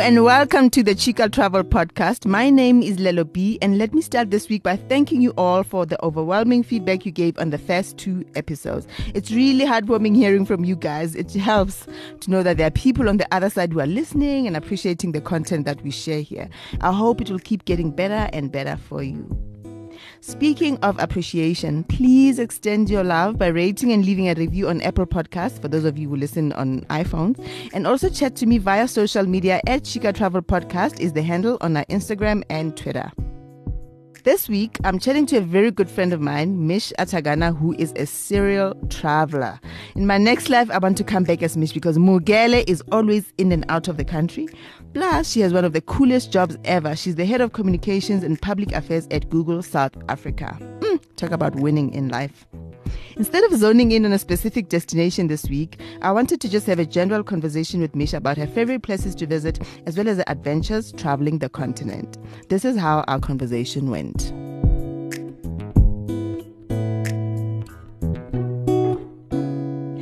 and welcome to the Chika Travel Podcast. My name is Lelo B, and let me start this week by thanking you all for the overwhelming feedback you gave on the first two episodes. It's really heartwarming hearing from you guys. It helps to know that there are people on the other side who are listening and appreciating the content that we share here. I hope it will keep getting better and better for you. Speaking of appreciation, please extend your love by rating and leaving a review on Apple Podcasts for those of you who listen on iPhones. And also chat to me via social media at Chika Travel Podcast is the handle on our Instagram and Twitter. This week, I'm chatting to a very good friend of mine, Mish Atagana, who is a serial traveler. In my next life, I want to come back as Mish because Mugele is always in and out of the country. Plus, she has one of the coolest jobs ever. She's the head of communications and public affairs at Google South Africa. Talk about winning in life. Instead of zoning in on a specific destination this week, I wanted to just have a general conversation with Mish about her favorite places to visit, as well as her adventures traveling the continent. This is how our conversation went.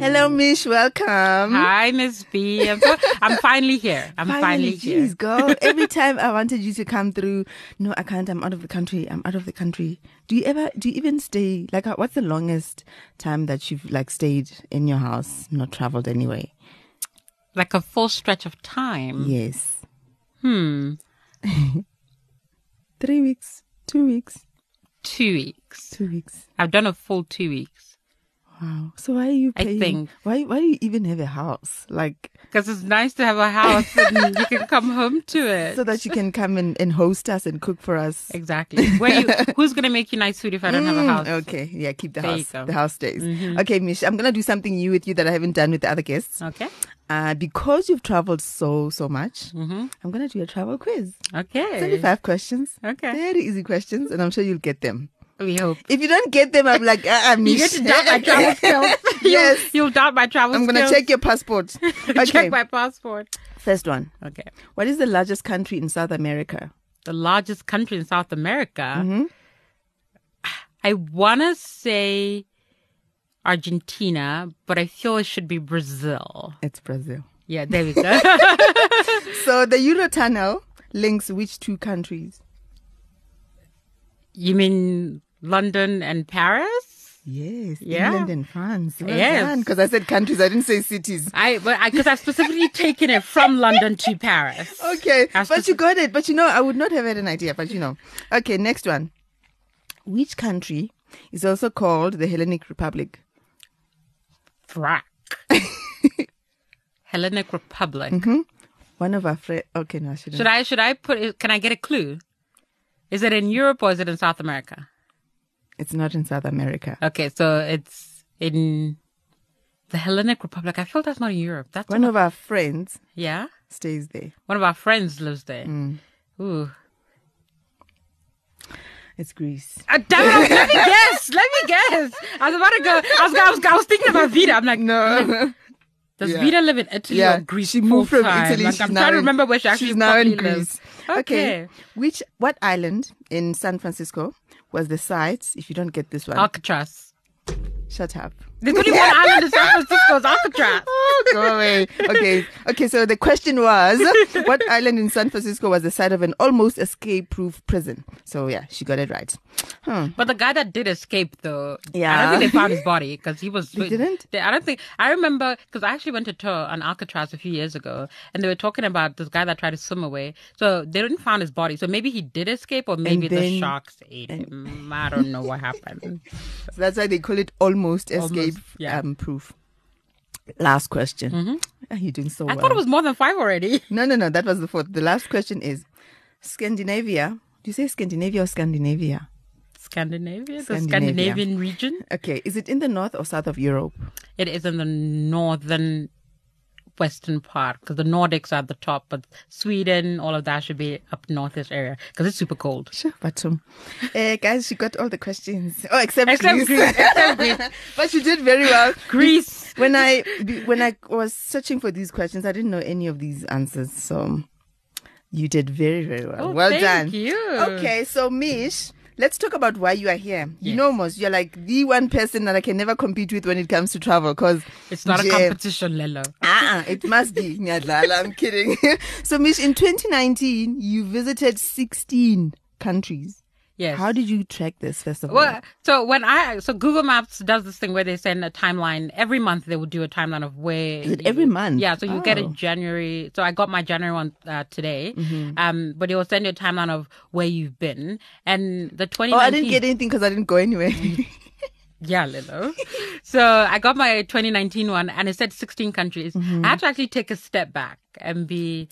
Hello, Mish. Welcome. Hi, Miss B. I'm finally here. I'm finally here. Geez, girl. Every time I wanted you to come through, no, I can't. I'm out of the country. Do you even stay? Like, what's the longest time that you've stayed in your house, not traveled anyway? Like a full stretch of time. Yes. 3 weeks. 2 weeks. 2 weeks. 2 weeks. I've done a full 2 weeks. Wow. So why are you paying? I think. Why do you even have a house? Because it's nice to have a house and you can come home to it. So that you can come and host us and cook for us. Exactly. Who's going to make you nice food if I don't have a house? Okay. Yeah, keep the house. The house stays. Mm-hmm. Okay, Mish, I'm going to do something new with you that I haven't done with the other guests. Okay. Because you've traveled so much, I'm going to do a travel quiz. Okay. 75 questions. Okay. Very easy questions, and I'm sure you'll get them. We hope. If you don't get them, I'm like, you get to doubt my travel skills. Yes. You'll doubt my travel skills. I'm going to check your passport. Okay. Check my passport. First one. Okay. What is the largest country in South America? The largest country in South America? Mm-hmm. I want to say Argentina, but I feel it should be Brazil. It's Brazil. Yeah, there we go. So the Eurotunnel links which two countries? You mean London and Paris? Yes. Yeah. England and France. Well, yes. Because I said countries, I didn't say cities. Because I've specifically taken it from London to Paris. Okay. But you got it. But I would not have had an idea. But Okay, next one. Which country is also called the Hellenic Republic? Frack. Hellenic Republic. Mm-hmm. One of our friends. Okay, no, I shouldn't. Should I put it? Can I get a clue? Is it in Europe or is it in South America? It's not in South America. Okay, so it's in the Hellenic Republic. I feel that's not in Europe. That's one of our friends. Yeah? Stays there. One of our friends lives there. Mm. Ooh. It's Greece. Damn it, let me guess. I was about to go. I was thinking about Vida. I'm like, no. Does Vida live in Italy or Greece? She moved from Italy. I'm trying to remember where she actually lives. She's now in Greece. Okay. What island in San Francisco was the site, if you don't get this one? Alcatraz. Shut up. There's only one island in San Francisco. It's Alcatraz. Oh, go away. Okay, so the question was, what island in San Francisco was the site of an almost escape-proof prison? So, yeah, she got it right. Huh. But the guy that did escape, though, yeah. I don't think they found his body because he was... They didn't? I remember, because I actually went to tour on Alcatraz a few years ago, and they were talking about this guy that tried to swim away. So, they didn't find his body. So, maybe he did escape or maybe the sharks ate him. I don't know what happened. So, that's why they call it almost escape. Proof. Last question. Mm-hmm. You're doing so well. I thought it was more than 5 already. No. That was the fourth. The last question is Scandinavia. Do you say Scandinavia or Scandinavia? Scandinavia. The Scandinavian region. Okay. Is it in the north or south of Europe? It is in the northern western part because the Nordics are at the top, but Sweden, all of that should be up northish area because it's super cold. Sure, but guys, she got all the questions. Oh, except Greece. But she did very well. Greece. When I was searching for these questions, I didn't know any of these answers. So you did very, very well. Oh, well done. Thank you. Okay, so Mish, Let's talk about why you are here. Yes. You know, Mos, you're like the one person that I can never compete with when it comes to travel, because it's not a competition, Lelo. It must be. I'm kidding. So, Mish, in 2019, you visited 16 countries. Yes. How did you track this, first of all? Well, so when so Google Maps does this thing where they send a timeline. Every month they will do a timeline of where. Every month? Yeah, so you get it January. So I got my January one today. Mm-hmm. But it will send you a timeline of where you've been. And the 2019... Oh, I didn't get anything because I didn't go anywhere. Yeah, Lelo. So I got my 2019 one and it said 16 countries. Mm-hmm. I had to actually take a step back and be...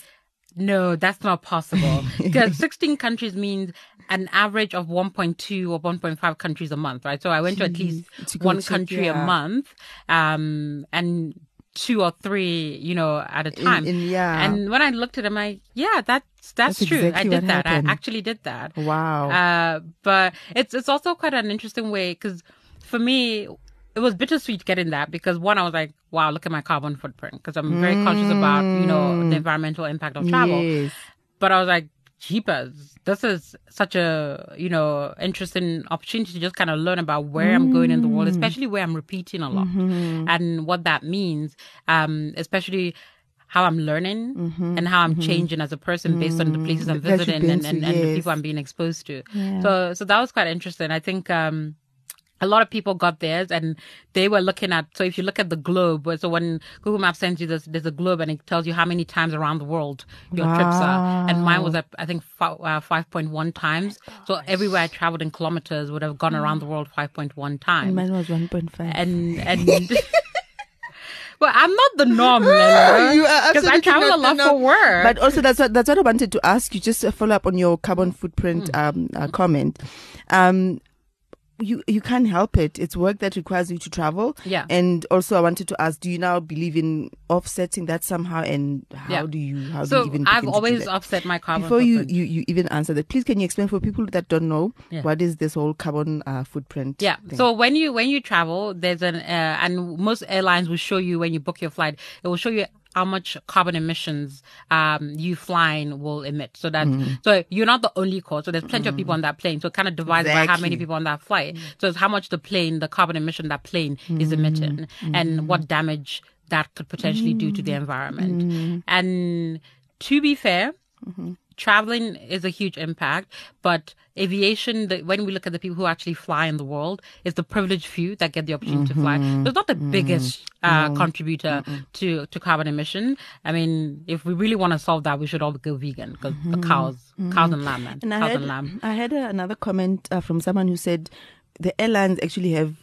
No, that's not possible. Because 16 countries means an average of 1.2 or 1.5 countries a month, right? So I went to at least one country a month, and two or three, you know, at a time. And when I looked at them, that's true. Exactly I did that. Happened. I actually did that. Wow. But it's also quite an interesting way, because for me, it was bittersweet getting that, because one, I was like, wow, look at my carbon footprint, because I'm very conscious about, you know, the environmental impact of travel. Yes. But I was like, jeepers, this is such a, you know, interesting opportunity to just kind of learn about where I'm going in the world, especially where I'm repeating a lot and what that means, especially how I'm learning and how I'm changing as a person based on the places I'm visiting and the people I'm being exposed to. Yeah. So that was quite interesting. I think... a lot of people got theirs and they were looking at, so if you look at the globe, so when Google Maps sends you this, there's a globe and it tells you how many times around the world your trips are. And mine was, I think, 5.1 times. So everywhere I traveled in kilometers would have gone around the world 5.1 times. Mine was 1.5. And Well, I'm not the norm, Lelo, because I travel a lot for work. But also, that's what I wanted to ask you, just to follow up on your carbon footprint comment. You can't help it. It's work that requires you to travel. Yeah. And also I wanted to ask, do you now believe in offsetting that somehow, and how do you even begin to do that? So I've always offset my carbon footprint. Before you even answer that, please can you explain for people that don't know what is this whole carbon footprint thing? So when you travel, there's an and most airlines will show you when you book your flight, it will show you how much carbon emissions you flying will emit. So that so you're not the only cause. So there's plenty of people on that plane. So it kind of divides by how many people on that flight. So it's how much the carbon emission that plane is emitting and what damage that could potentially do to the environment. And to be fair, traveling is a huge impact, but aviation, when we look at the people who actually fly in the world, it's the privileged few that get the opportunity to fly. So it's not the biggest contributor to carbon emission. I mean, if we really want to solve that, we should all go vegan, because the cows and lamb, man. I had another comment from someone who said the airlines actually have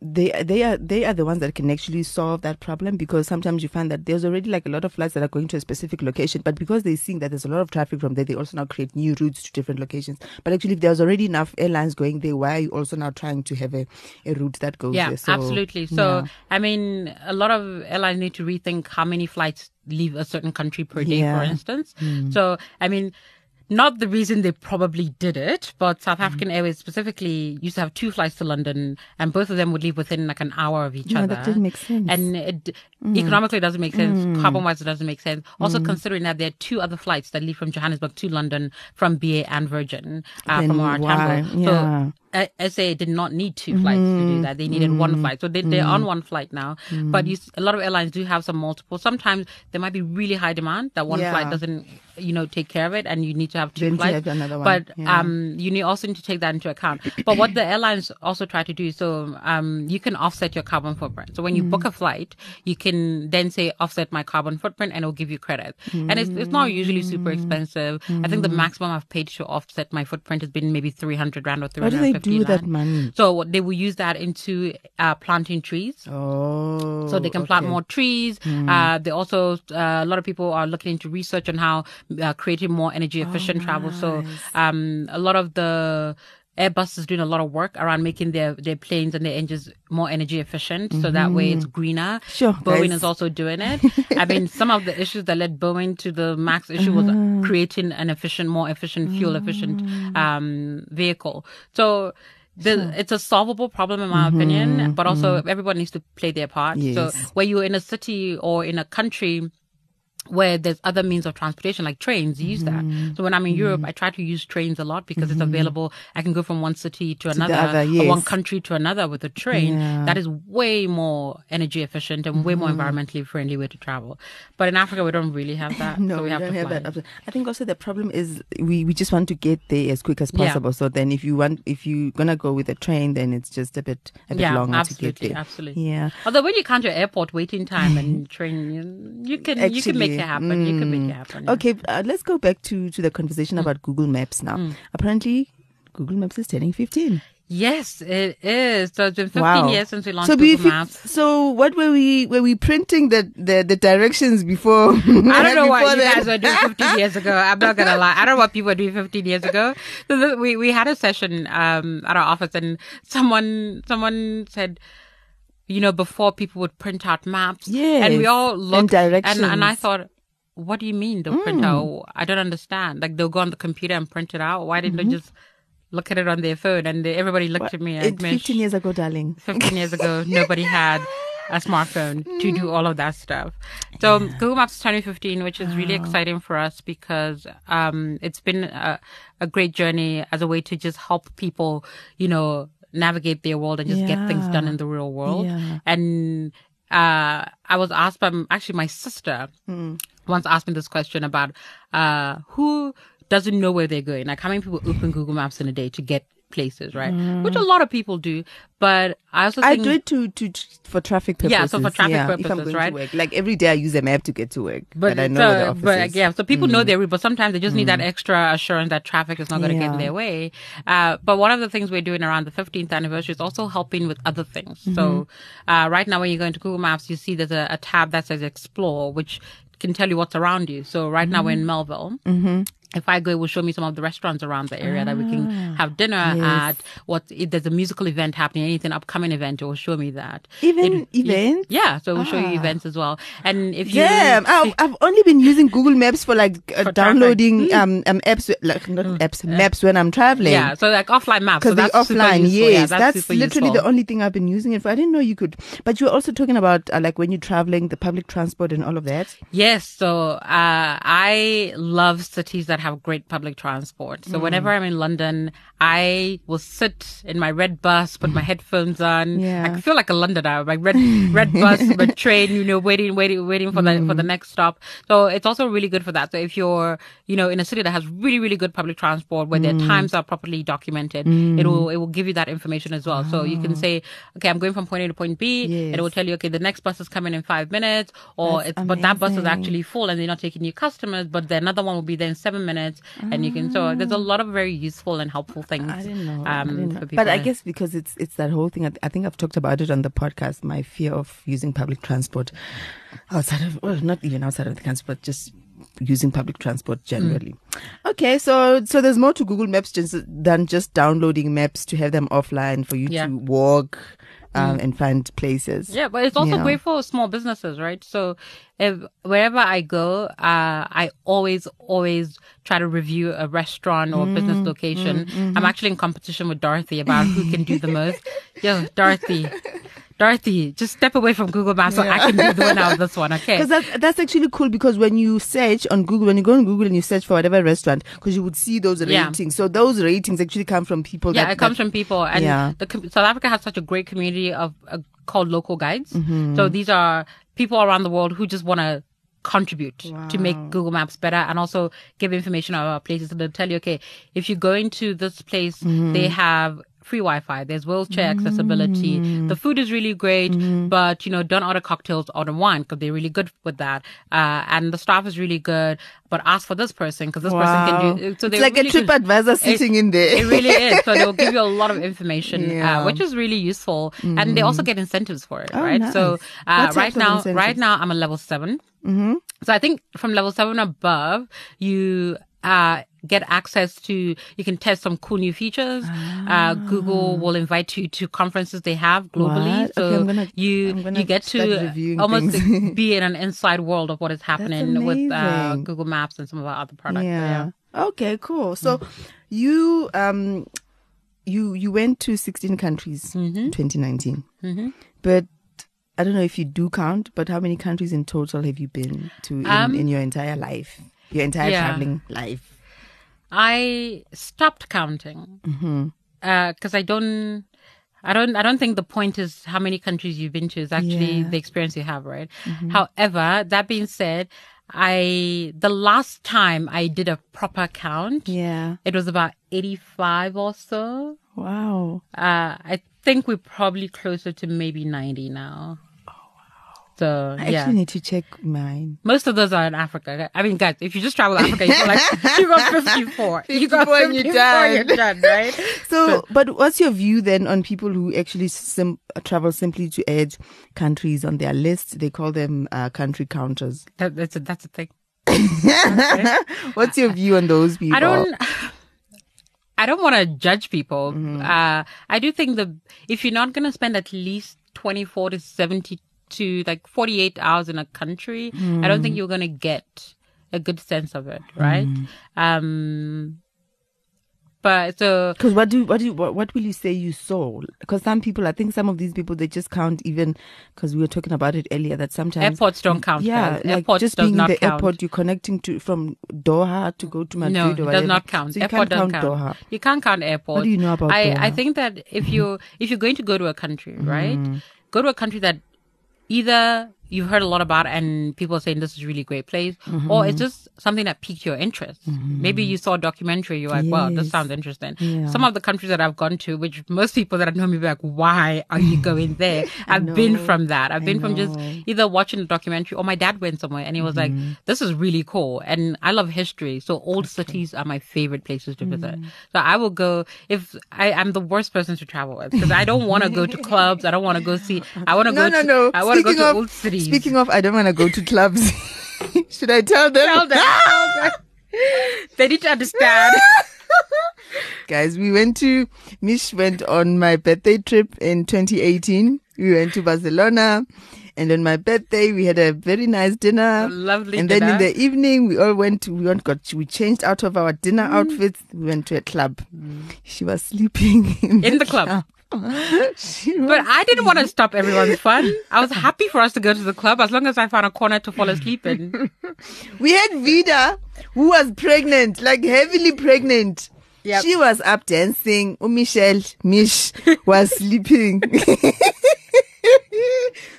they are the ones that can actually solve that problem, because sometimes you find that there's already like a lot of flights that are going to a specific location, but because they're seeing that there's a lot of traffic from there, they also now create new routes to different locations. But actually, if there's already enough airlines going there, why are you also now trying to have a route that goes there? So, absolutely. So, yeah. I mean, a lot of airlines need to rethink how many flights leave a certain country per day, for instance. So, I mean... not the reason they probably did it, but South African Airways specifically used to have two flights to London, and both of them would leave within like an hour of each other. That didn't make sense. And it, economically, it doesn't make sense. Carbon-wise, it doesn't make sense. Also, considering that there are two other flights that leave from Johannesburg to London from BA and Virgin from our terminal. Yeah. So, SA did not need two flights to do that. They needed one flight. So they're on one flight now. But a lot of airlines do have some multiple. Sometimes there might be really high demand that one flight doesn't, you know, take care of it, and you need to have two flights. Have another one. But you also need to take that into account. But what the airlines also try to do, so you can offset your carbon footprint. So when you book a flight, you can then say, offset my carbon footprint, and it'll give you credit. And it's not usually super expensive. I think the maximum I've paid to offset my footprint has been maybe 300 rand or 350. Do that money. So they will use that into planting trees. Oh, so they can plant more trees. They also a lot of people are looking into research on how creating more energy efficient travel. So a lot of the Airbus is doing a lot of work around making their planes and their engines more energy efficient, so that way it's greener. Sure, Boeing is also doing it. I mean, some of the issues that led Boeing to the MAX issue was creating an efficient, more efficient, fuel-efficient vehicle. So it's a solvable problem, in my opinion, but also everyone needs to play their part. Yes. So where you're in a city or in a country, where there's other means of transportation, like trains, use that. So when I'm in Europe, I try to use trains a lot because it's available. I can go from one city to another, or one country to another with a train. Yeah. That is way more energy efficient and way more environmentally friendly way to travel. But in Africa, we don't really have that. No, so we have don't to have fly. That. I think also the problem is we just want to get there as quick as possible. Yeah. So then if you're going to go with a train, then it's just a bit longer to get there. Absolutely. Yeah. Although when you count your airport waiting time and train, you can make it happen. You can make it happen. Yeah. Okay, let's go back to the conversation about Google Maps now. Apparently, Google Maps is turning 15. Yes, it is. So it's been 15 years since we launched Google Maps. So what were we printing the directions before? I don't know what you guys were doing 15 years ago. I'm not going to lie. I don't know what people were doing 15 years ago. So we had a session at our office, and someone said, you know, before people would print out maps. Yes. And we all looked. And directions. And I thought, what do you mean they'll print out? I don't understand. Like, they'll go on the computer and print it out. Why didn't they just look at it on their phone? And everybody looked at me. And 15 years ago, darling. 15 years ago, nobody had a smartphone to do all of that stuff. So Google Maps 2015, which is really exciting for us because it's been a great journey as a way to just help people, you know, navigate their world and just get things done in the real world. Yeah. And I was asked by my sister once asked me this question about who doesn't know where they're going. Like, how many people open Google Maps in a day to get places, right? Which a lot of people do, but I also think I do it for traffic purposes. Yeah, so for traffic purposes, if I'm going to work. Like, every day I use a map to get to work, but I know where the office is. Yeah, so people know their route, but sometimes they just need that extra assurance that traffic is not going to get in their way. But one of the things we're doing around the 15th anniversary is also helping with other things. So right now, when you go into Google Maps, you see there's a tab that says Explore, which can tell you what's around you. So right now we're in Melville. If I go, it will show me some of the restaurants around the area that we can have dinner at. If there's a musical event happening, anything upcoming event, it will show me that. Even events? Yeah, so it will show you events as well. And if you... Yeah, I've only been using Google Maps for like for downloading apps, like not apps, maps when I'm traveling. Yeah, so like offline maps. Because they're offline, yes. That's literally the only thing I've been using it for. I didn't know you could... But you were also talking about like when you're traveling, the public transport and all of that. Yes, so I love cities that have great public transport. So whenever I'm in London, I will sit in my red bus, put my headphones on. Yeah. I feel like a Londoner. My red bus, my train, you know, waiting for the next stop. So it's also really good for that. So if you're, you know, in a city that has really, really good public transport where their times are properly documented, it will give you that information as well. So you can say, okay, I'm going from point A to point B, and it will tell you, okay, the next bus is coming in 5 minutes, or but that bus is actually full and they're not taking new customers, but then another one will be there in 7 minutes, and you can. So there's a lot of very useful and helpful things. I didn't know. For people. But I guess because it's that whole thing. I think I've talked about it on the podcast. My fear of using public transport not even outside of the country, but just using public transport generally. Okay, so there's more to Google Maps than just downloading maps to have them offline for you to walk. And find places. Yeah, but it's also great for small businesses, right? So wherever I go, I always try to review a restaurant or a business location. I'm actually in competition with Dorothy about who can do the most. Yo, Dorothy, just step away from Google Maps so I can do the winner of this one, okay? Because that's actually cool, because when you search on Google, when you go on Google and you search for whatever restaurant, because you would see those ratings. So those ratings actually come from people. Yeah, it comes from people. And South Africa has such a great community of called local guides. So these are people around the world who just want to contribute to make Google Maps better and also give information about places. And they'll tell you, okay, if you go into this place, they have free Wi-Fi, there's wheelchair accessibility, the food is really great, but, you know, don't order cocktails, order wine, because they're really good with that. And the staff is really good, but ask for this person, because this person can do... So it's like really a trip advisor sitting in there. It really is. So they'll give you a lot of information, which is really useful. And they also get incentives for it, right? Nice. So right now, I'm a level 7. So I think from level 7 above, you... get access to, you can test some cool new features. Google will invite you to conferences they have globally. What? So okay, you get to almost be in an inside world of what is happening with Google Maps and some of our other products. Yeah. Okay, cool. So you went to 16 countries in 2019. But I don't know if you do count, but how many countries in total have you been to in your entire life, your entire traveling life? I stopped counting because I don't think the point is how many countries you've been to. It's actually the experience you have, right? Mm-hmm. However, that being said, the last time I did a proper count, it was about 85 or so. Wow. I think we're probably closer to maybe 90 now. Oh, wow. So, I actually need to check mine. Most of those are in Africa. I mean, guys, if you just travel to Africa, you're like, you got 54. You got 54 and you're done, right? So, but what's your view then on people who actually travel simply to add countries on their list? They call them country counters. That's a thing. Okay. What's your view on those people? I don't want to judge people. Mm-hmm. I do think if you're not going to spend at least 24 to 72, like 48 hours in a country, I don't think you're going to get a good sense of it, right? But so, because what will you say you saw? Because some people, I think some of these people, they just count even because we were talking about it earlier that sometimes airports don't count. Yeah, like just being in the airport, you're connecting from Doha to go to Madrid. No, it does not count. So airport doesn't count. Doha. You can't count airport. What do you know about Doha? I think that if you're going to go to a country, right, go to a country that either you've heard a lot about and people are saying this is a really great place, or it's just something that piqued your interest. Maybe you saw a documentary, you're like, wow, this sounds interesting. Some of the countries that I've gone to, which most people that I know me be like, why are you going there? I've been from that. I've been from just either watching a documentary or my dad went somewhere and he was like, this is really cool. And I love history. So old cities are my favorite places to visit. So I will go if I'm the worst person to travel with because I don't want to go to clubs. I don't want to go see. I want to I want to go to old cities. Speaking of, I don't want to go to clubs. Should I tell them? Tell them. They need to understand. Guys, Mish went on my birthday trip in 2018. We went to Barcelona. And on my birthday, we had a very nice dinner. Then in the evening, we all we changed out of our dinner outfits. We went to a club. She was sleeping in the club. But I didn't want to stop everyone's fun. I was happy for us to go to the club as long as I found a corner to fall asleep in. We had Vida, who was pregnant, like heavily pregnant. Yep. She was up dancing. Mish was sleeping.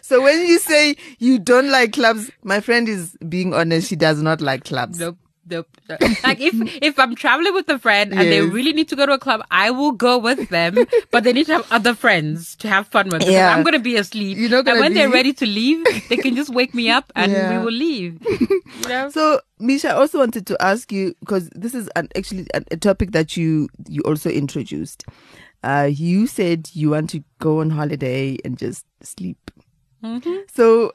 So when you say you don't like clubs, my friend is being honest. She does not like clubs. Nope. Like if I'm traveling with a friend and they really need to go to a club, I will go with them, but they need to have other friends to have fun with. Yeah. I'm going to be asleep. And when they're ready to leave, they can just wake me up and we will leave. So, Misha, I also wanted to ask you, because this is a topic that you also introduced. You said you want to go on holiday and just sleep. Mm-hmm. So,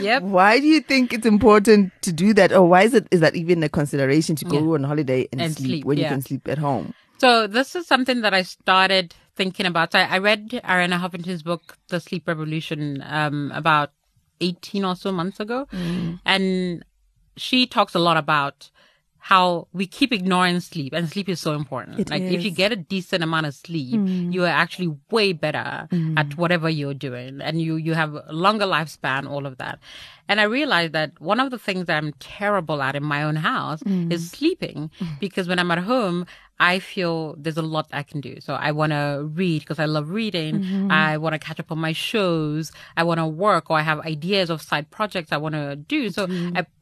yep. Why do you think it's important to do that, or why is that even a consideration to go on holiday and sleep when you can sleep at home? So this is something that I started thinking about. So I read Arianna Huffington's book, The Sleep Revolution, about 18 or so months ago, and she talks a lot about how we keep ignoring sleep, and sleep is so important. If you get a decent amount of sleep, you are actually way better at whatever you're doing, and you have a longer lifespan, all of that. And I realized that one of the things that I'm terrible at in my own house is sleeping, because when I'm at home, I feel there's a lot I can do. So I want to read because I love reading. I want to catch up on my shows. I want to work, or I have ideas of side projects I want to do. So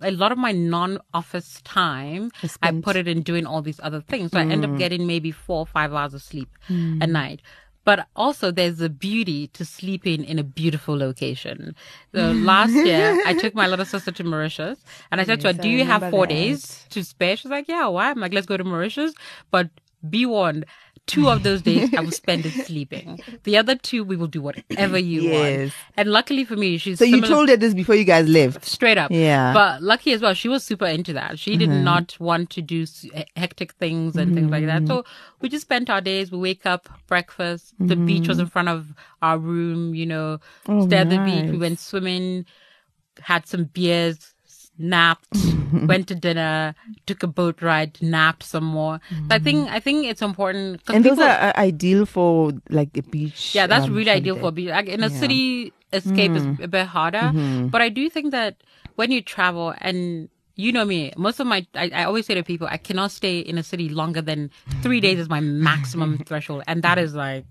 a lot of my non-office time, I put it in doing all these other things. So I end up getting maybe 4 or 5 hours of sleep a night. But also there's a beauty to sleeping in a beautiful location. So last year, I took my little sister to Mauritius and I said to her, do you have 4 days to spare? She's like, yeah, why? I'm like, let's go to Mauritius. But be warned, 2 of those days I will spend it sleeping. The other 2, we will do whatever you want. And luckily for me, she's... So you told her this before you guys left? Straight up. Yeah. But lucky as well, she was super into that. She did not want to do hectic things and things like that. So we just spent our days. We wake up, breakfast. The beach was in front of our room, you know. Stay at the beach. We went swimming, had some beers, napped, went to dinner, took a boat ride, napped some more. Mm. So I think it's important. And those are ideal for like a beach. Yeah, that's really ideal for a beach. Like, in a city, escape is a bit harder. Mm-hmm. But I do think that when you travel, and you know me, most of my, I always say to people, I cannot stay in a city longer than 3 days is my maximum threshold. And that is like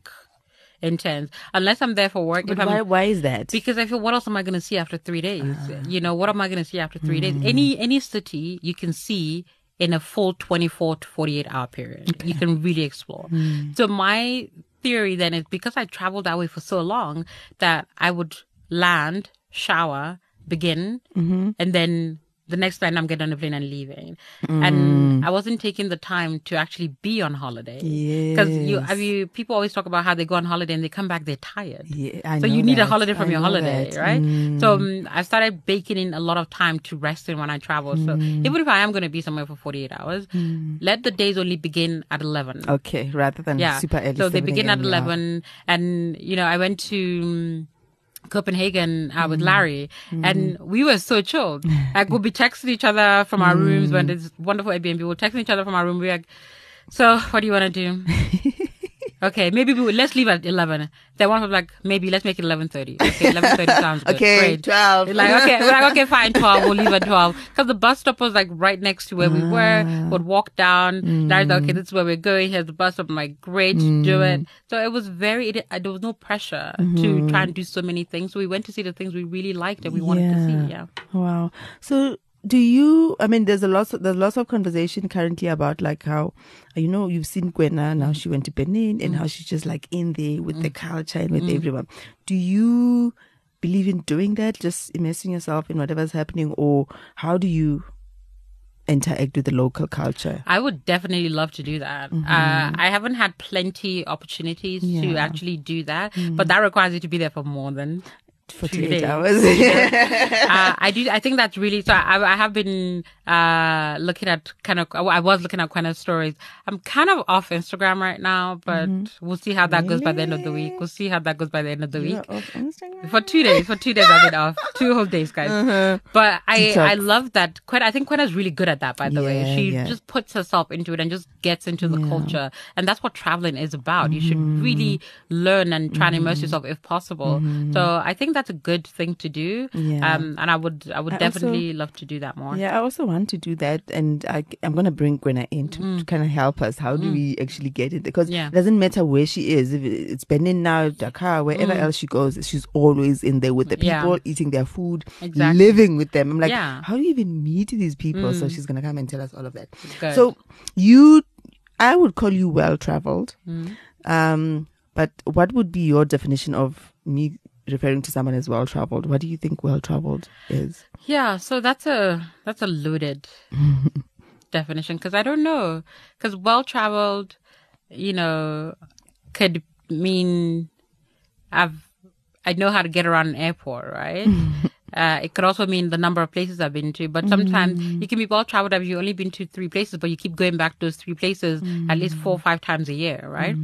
intense, unless I'm there for work. But why is that? Because I feel, what else am I going to see after 3 days? You know, what am I going to see after 3 days? Any city you can see in a full 24 to 48 hour period. Okay. You can really explore. So my theory then is, because I traveled that way for so long, that I would land, shower, begin, and then the next time I'm getting on a plane and leaving. And I wasn't taking the time to actually be on holiday. Because people always talk about how they go on holiday and they come back, they're tired. So you need a holiday from your holiday, right? So I started baking in a lot of time to rest in when I travel. So even if I am going to be somewhere for 48 hours, let the days only begin at 11. Okay, rather than super early. So they begin at 11. And, you know, I went to Copenhagen with Larry, and we were so chilled. Like, we'll be texting each other from our rooms when it's wonderful Airbnb. We'll text each other from our room. We're like, so what do you want to do? Okay, maybe let's leave at 11. Then one was like, maybe let's make it 11:30. Okay, 11:30 sounds good. Okay, great. 12. Like, okay, we're like, okay, fine, 12. We'll leave at 12. Because the bus stop was like right next to where we were. We'd walk down. Larry's like, okay, this is where we're going. Here's the bus stop. I'm like, great, do it. So it was there was no pressure to try and do so many things. So we went to see the things we really liked and we wanted to see. Yeah. Wow. So, there's lots of conversation currently about like how, you know, you've seen Gwena, now she went to Benin, and how she's just like in there with the culture and with everyone. Do you believe in doing that, just immersing yourself in whatever's happening, or how do you interact with the local culture? I would definitely love to do that. I haven't had plenty opportunities to actually do that, but that requires you to be there for more than 48 hours. I think that's really, so I have been looking at Gwena's stories. I'm kind of off Instagram right now, but we'll see how that goes by the end of the week. You're off Instagram? For two days I've been off. 2 whole days, guys. But I love that. I think Gwena's really good at that, by the way. She just puts herself into it and just gets into the culture. And that's what traveling is about. You should really learn and try and immerse yourself if possible. So I think that's a good thing to do, and I would definitely love to do that more. Yeah, I also want to do that, and I'm going to bring Gwena in to kind of help us. How do we actually get it? Because it doesn't matter where she is. If it's Benin now, Dakar, wherever else she goes, she's always in there with the people, eating their food, living with them. I'm like, how do you even meet these people? So she's going to come and tell us all of that. Good. So I would call you well-traveled, but what would be your definition of me referring to someone as well-traveled? What do you think well-traveled is? Yeah, so that's a loaded definition, because I don't know. Because well-traveled, you know, could mean I know how to get around an airport, right? It could also mean the number of places I've been to. But sometimes you can be well-traveled if you've only been to 3 places, but you keep going back to those 3 places at least 4 or 5 times a year, right?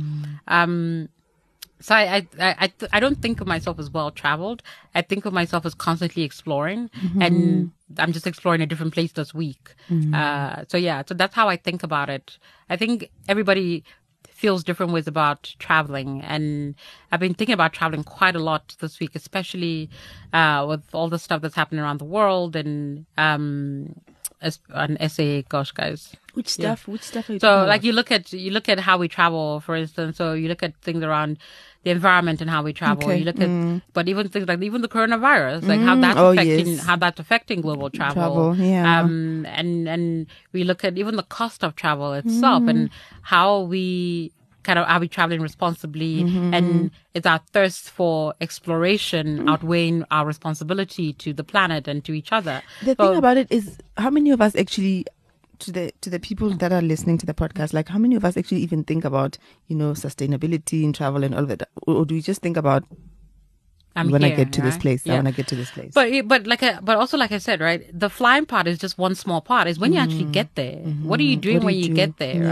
So I don't think of myself as well-traveled. I think of myself as constantly exploring, and I'm just exploring a different place this week. So that's how I think about it. I think everybody feels different ways about traveling, and I've been thinking about traveling quite a lot this week, especially with all the stuff that's happening around the world and an essay. Gosh, guys. Which stuff are you talking about? Like, you look at how we travel, for instance. So you look at things around the environment and how we travel. Okay. You look at, but even things like even the coronavirus, like how that's affecting global travel. And we look at even the cost of travel itself and are we traveling responsibly? And is our thirst for exploration outweighing our responsibility to the planet and to each other? The thing about it is, how many of us actually, to the people that are listening to the podcast, like how many of us actually even think about, you know, sustainability in travel and all of that? Or do we just think about, I want to get to this place. But also, like I said, right, the flying part is just one small part. Is when you actually get there. What are you doing when you get there,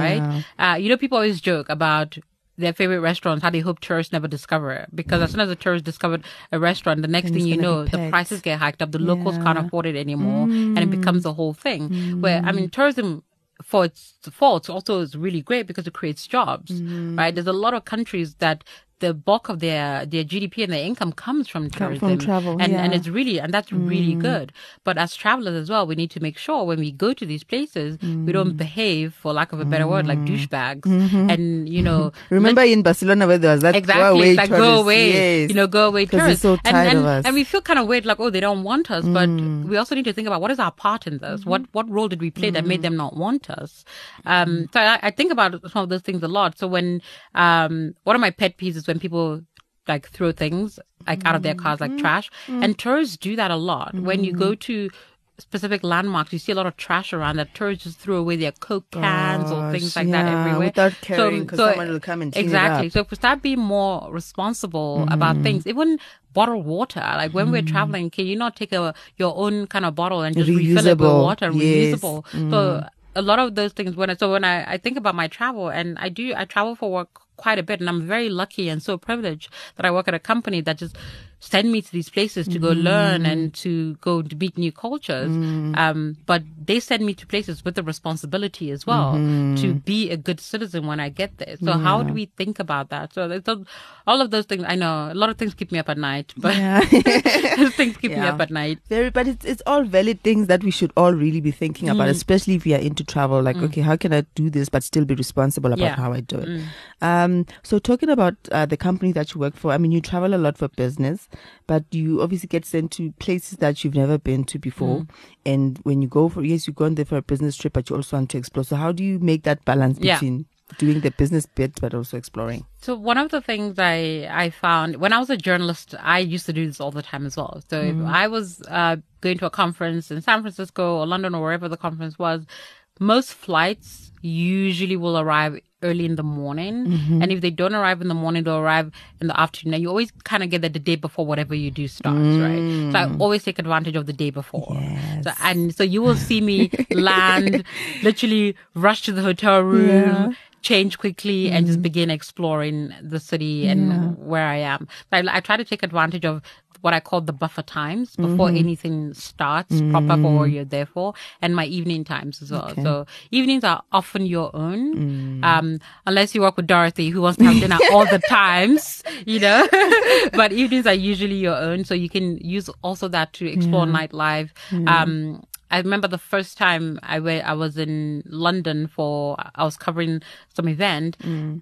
right? You know, people always joke about their favorite restaurants, how they hope tourists never discover it. Because as soon as a tourist discovered a restaurant, the next thing you know, the prices get hiked up, the locals can't afford it anymore, and it becomes a whole thing. Where, I mean, tourism, for its faults, also is really great because it creates jobs, right? There's a lot of countries that the bulk of their GDP and their income comes from tourism. From travel, and it's really, and that's really good. But as travelers as well, we need to make sure when we go to these places, we don't behave, for lack of a better word, like douchebags. And, you know. Remember in Barcelona where there was that go-away like tourists. Go away, yes. You know, go away tourists. So tired of us. And we feel kind of weird, like, oh, they don't want us. But we also need to think about what is our part in this? What role did we play that made them not want us? So I think about some of those things a lot. So when, one of my pet peeves is when people like throw things like out of their cars like trash, and tourists do that a lot. When you go to specific landmarks, you see a lot of trash around that tourists just throw away their Coke cans or things like that everywhere. Without caring, because someone will come and clean it up. So if we start being more responsible about things, even bottled water, like when we're traveling, can you not take your own kind of bottle and just refill it with water and reusable? So a lot of those things. When I think about my travel, and I travel for work quite a bit, and I'm very lucky and so privileged that I work at a company that just send me to these places to go learn and to go to meet new cultures. But they send me to places with the responsibility as well to be a good citizen when I get there. So how do we think about that? So all of those things, I know a lot of things keep me up at night, but those things keep me up at night. But it's all valid things that we should all really be thinking about, especially if we are into travel. Like, okay, how can I do this but still be responsible about how I do it? So talking about the company that you work for, I mean, you travel a lot for business. But you obviously get sent to places that you've never been to before. And when you go for, yes, you've gone there for a business trip, but you also want to explore. So how do you make that balance between doing the business bit, but also exploring? So one of the things I found when I was a journalist, I used to do this all the time as well. So if I was going to a conference in San Francisco or London or wherever the conference was, most flights usually will arrive early in the morning, and if they don't arrive in the morning, they'll arrive in the afternoon. Now you always kind of get that the day before whatever you do starts, right? So I always take advantage of the day before. So you will see me land, literally rush to the hotel room, change quickly, and just begin exploring the city and where I am. So I try to take advantage of what I call the buffer times before anything starts proper for what you're there for, and my evening times as well. Okay. So evenings are often your own, unless you work with Dorothy, who wants to have dinner all the times, you know. But evenings are usually your own, so you can use also that to explore nightlife. I remember the first time I was in London I was covering some event.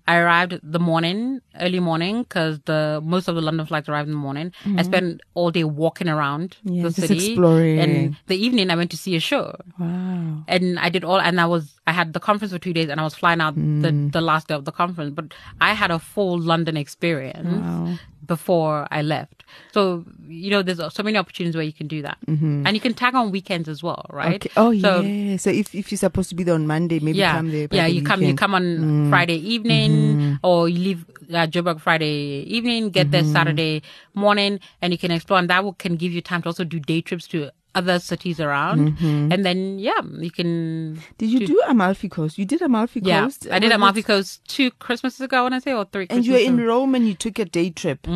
I arrived early morning, because most of the London flights arrived in the morning. I spent all day walking around the city. Just exploring. And the evening I went to see a show. Wow. And I did I had the conference for 2 days, and I was flying out the last day of the conference. But I had a full London experience. Wow. Before I left. So, you know, there's so many opportunities where you can do that. And you can tag on weekends as well, right? Okay. Oh, so, yeah. So if you're supposed to be there on Monday, maybe come there by the weekend. You come on Friday evening, or you leave Joburg Friday evening, get there Saturday morning, and you can explore. And that can give you time to also do day trips to other cities around, and then you can. Did you do Amalfi Coast? You did Amalfi Coast. Yeah, I did Amalfi Coast 2 Christmases ago, I want to say, or 3 Christmases. And you were in Rome and you took a day trip.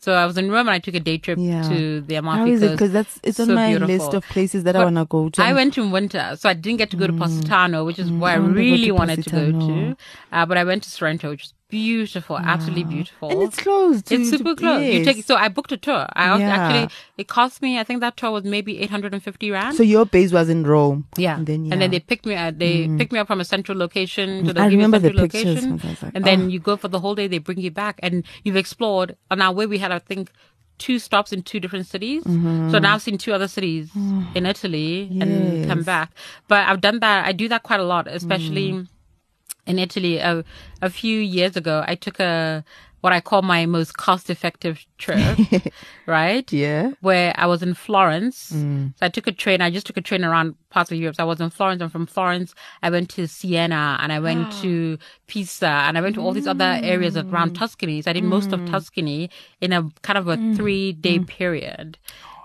So I was in Rome and I took a day trip to the Amalfi Coast. How is it? Because it's on my list of places that I want to go to. I went in winter, so I didn't get to go to Positano, which is where I really wanted to go to. But I went to Sorrento, which is beautiful, absolutely beautiful. And it's closed. It's super close. Yes. So I booked a tour. Actually, it cost me, I think that tour was maybe 850 rand. So your base was in Rome. Yeah. And then they picked me up. They picked me up from a central location. So I remember the pictures. And then you go for the whole day. They bring you back, and you've explored. On our way, we had, I think, 2 stops in 2 different cities. So now I've seen 2 other cities in Italy and come back. But I've done that. I do that quite a lot, especially in Italy. A few years ago, I took what I call my most cost-effective trip, right? Yeah. Where I was in Florence. So I just took a train around parts of Europe. So I was in Florence, and from Florence, I went to Siena, and I went to Pisa, and I went to all these other areas around Tuscany. So I did most of Tuscany in a kind of a 3-day period.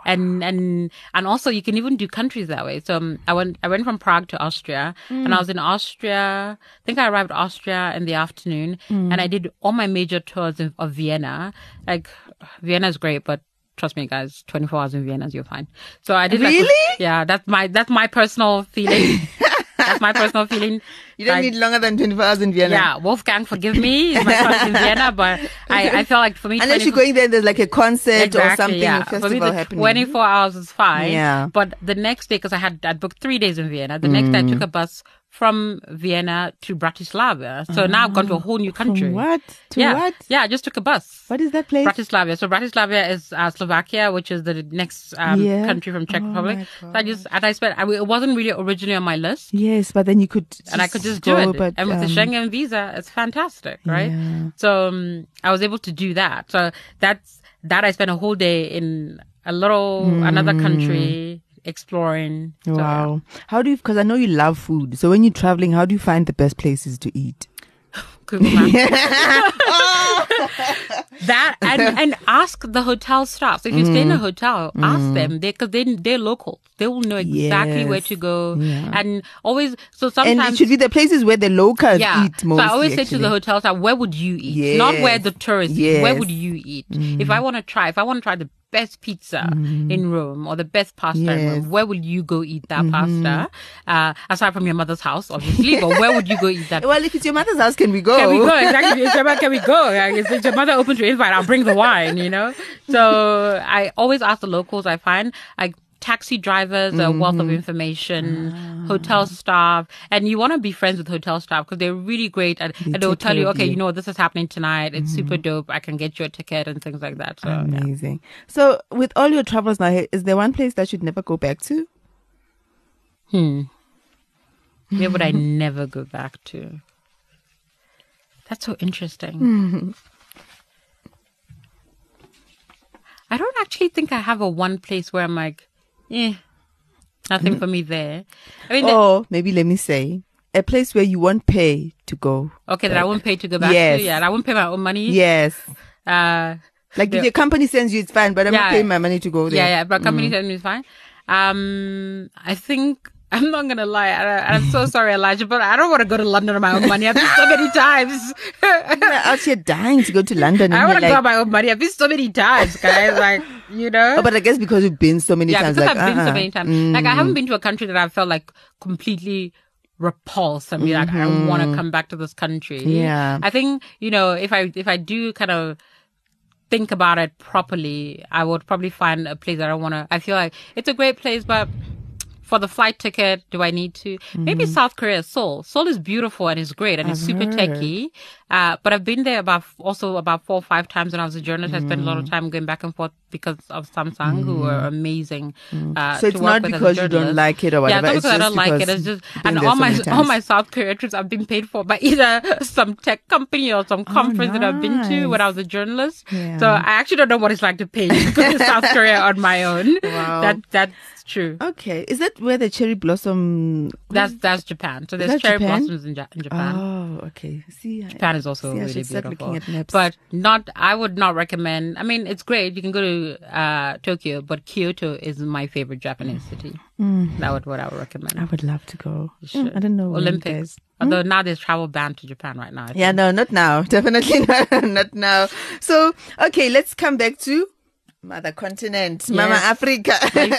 And also you can even do countries that way. So I went from Prague to Austria, and I was in Austria. I think I arrived Austria in the afternoon, and I did all my major tours of Vienna. Like, Vienna's great, but trust me, guys, 24 hours in Vienna, you're fine. So I did. Really? That's my personal feeling. That's my personal feeling. You don't need longer than 24 hours in Vienna. Yeah, Wolfgang, forgive me. My time in Vienna, but I felt like for me... Unless you're going there and there's like a concert or something, a festival happening. 24 hours is fine. Yeah. But the next day, because I'd booked 3 days in Vienna, the next day I took a bus from Vienna to Bratislava. So now I've gone to a whole new country. From what? To what? Yeah, I just took a bus. What is that place? Bratislava. So Bratislava is Slovakia, which is the next country from Czech Republic. So it wasn't really originally on my list. Yes, but then you could... And I could just do it. But, and with the Schengen visa, it's fantastic, right? Yeah. So I was able to do that. So that I spent a whole day in another country, exploring. Wow. So, how do you, because I know you love food, so when you're traveling, how do you find the best places to eat? Google Maps. That and ask the hotel staff. So if you stay in a hotel, ask them, because they're local. They will know exactly where to go. Yeah. And always, so sometimes... And it should be the places where the locals eat most. So I always say to the hotel staff, where would you eat? Yes. Not where the tourists eat. Where would you eat? If I want to try the best pizza in Rome or the best pasta in Rome, where will you go eat that pasta? Aside from your mother's house, obviously, but where would you go eat that? Well, if it's your mother's house, can we go? Can we go? Exactly. Can we go? Like, is your mother open to invite? I'll bring the wine, you know? So I always ask the locals. I find taxi drivers are a wealth of information, hotel staff, and you want to be friends with hotel staff because they're really great and they'll tell you, okay, you know, this is happening tonight. It's super dope. I can get you a ticket and things like that. So, amazing. Yeah. So with all your travels now, is there one place that you'd never go back to? Where would I never go back to? That's so interesting. I don't actually think I have a one place where I'm like, nothing for me there. I mean, maybe let me say a place where you won't pay to go. Okay, that I won't pay to go back to. Yeah, and I won't pay my own money. Yes. If your company sends you, it's fine, but I'm not paying my money to go there. Yeah, but company sends me, it's fine. I think, I'm not going to lie, I'm so sorry, Elijah, but I don't want to go to London on my own money. I've been so many times. I'm out here dying to go to London. I want to go on my own money. I've been so many times, guys. Like, you know. Oh, but I guess because you've been so many times. Yeah, because I've been so many times. Like, I haven't been to a country that I felt like completely repulsed and be like, I don't want to come back to this country. Yeah. I think, you know, if I do kind of think about it properly, I would probably find a place that I don't want to. I feel like it's a great place, but... For the flight ticket, do I need to? Maybe South Korea, Seoul. Seoul is beautiful and it's great and it's super techie. But I've been there about 4 or 5 times when I was a journalist. I spent a lot of time going back and forth because of Samsung, who were amazing. So it's not because you don't like it or whatever. Yeah, it's not because I don't like it. It's just, and all my South Korea trips I've been paid for by either some tech company or some conference that I've been to when I was a journalist. Yeah. So I actually don't know what it's like to pay to go to South Korea on my own. Wow. That's true. Okay. Is that where the cherry blossom... That's Japan. So there's cherry blossoms in Japan. Oh, okay. See, Japan is also really beautiful. But I would not recommend... I mean, it's great. You can go to Tokyo, but Kyoto is my favorite Japanese city. That would what I would recommend. I would love to go. I don't know. Olympics. Although now there's travel ban to Japan right now. Yeah, no, not now. Definitely not now. So, okay, let's come back to... Mother continent, yes. Mama Africa. My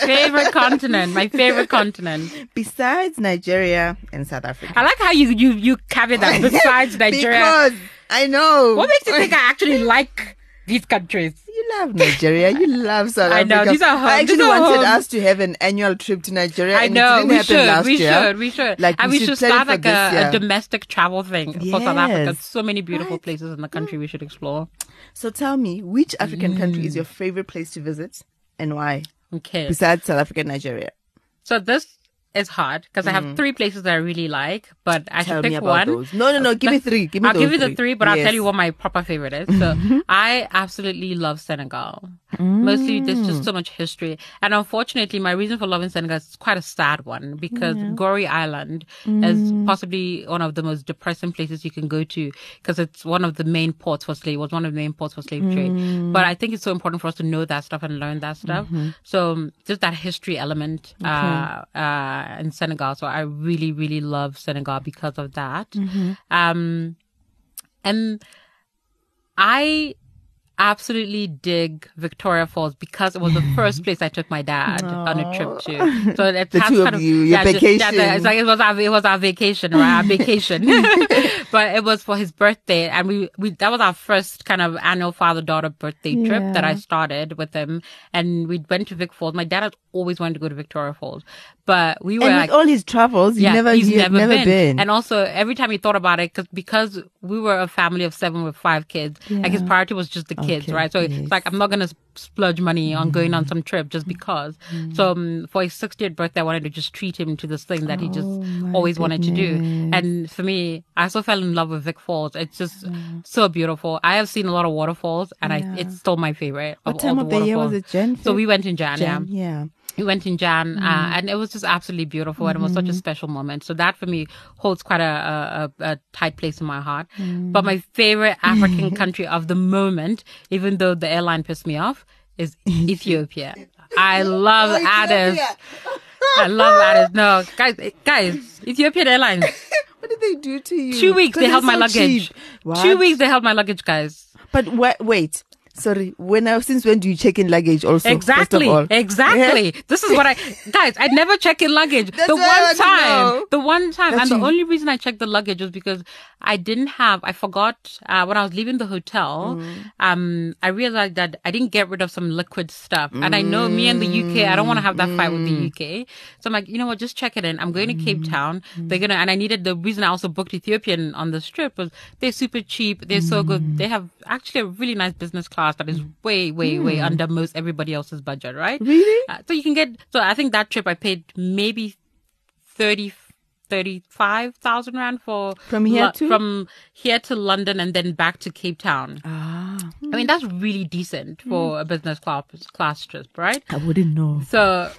favorite continent. Besides Nigeria and South Africa. I like how you caveat that besides Nigeria. Because I know. What makes you think I actually like these countries? You love Nigeria. You love South Africa. I know. These are home. I actually wanted us to have an annual trip to Nigeria. I know. And it didn't happen last year. We should. Like, and we should start like a domestic travel thing for South Africa. So many beautiful places in the country we should explore. So tell me, which African country is your favorite place to visit and why? Okay. Besides South Africa and Nigeria. So this is hard because I have 3 places that I really like, but I should pick one. Those. No. Give me 3. I'll give you the 3, but I'll tell you what my proper favorite is. So I absolutely love Senegal. Mostly there's just so much history. And unfortunately, my reason for loving Senegal is quite a sad one, because Gorée Island is possibly one of the most depressing places you can go to, because it's one of the main ports for slave, was one of the main ports for slave trade. But I think it's so important for us to know that stuff and learn that stuff. So just that history element in Senegal. So I really, really love Senegal because of that. And I absolutely dig Victoria Falls because it was the first place I took my dad on a trip to. So it the two kind of you, your vacation. It's like it was our vacation, right? Our vacation, but it was for his birthday, and we that was our first kind of annual father-daughter birthday trip that I started with him, and we went to Vic Falls. My dad had always wanted to go to Victoria Falls, but we were and with like, all his travels, he's never been. And also every time he thought about it, because we were a family of 7 with 5 kids, like his priority was just the kids, right? So it's like, I'm not going to splurge money on going on some trip just because. So for his 60th birthday, I wanted to just treat him to this thing that he just always wanted to do. And for me, I so fell in love with Vic Falls. It's just so beautiful. I have seen a lot of waterfalls, and it's still my favorite. What time of the year was it, Jan? So we went in Jan. Yeah. We went in Jan, and it was just absolutely beautiful, and it was such a special moment. So that for me holds quite a tight place in my heart. But my favorite African country of the moment, even though the airline pissed me off, is Ethiopia. I love Addis. I love Addis. No, guys, Ethiopian Airlines. What did they do to you? 2 weeks they held my luggage. 2 weeks they held my luggage, guys. But wait. Sorry, since when do you check in luggage also? Exactly. Yeah. This is what guys, I never check in luggage. The one time. That's the only reason I checked the luggage was because I forgot, when I was leaving the hotel, I realized that I didn't get rid of some liquid stuff. And I know me and the UK, I don't want to have that fight with the UK. So I'm like, you know what, just check it in. I'm going to Cape Town. The reason I also booked Ethiopian on this trip was they're super cheap. They're so good. They have actually a really nice business class that is way under most everybody else's budget, right? Really? So I think that trip I paid maybe 35,000 rand for from here to London and then back to Cape Town. I mean, that's really decent for a business class trip, right? I wouldn't know. So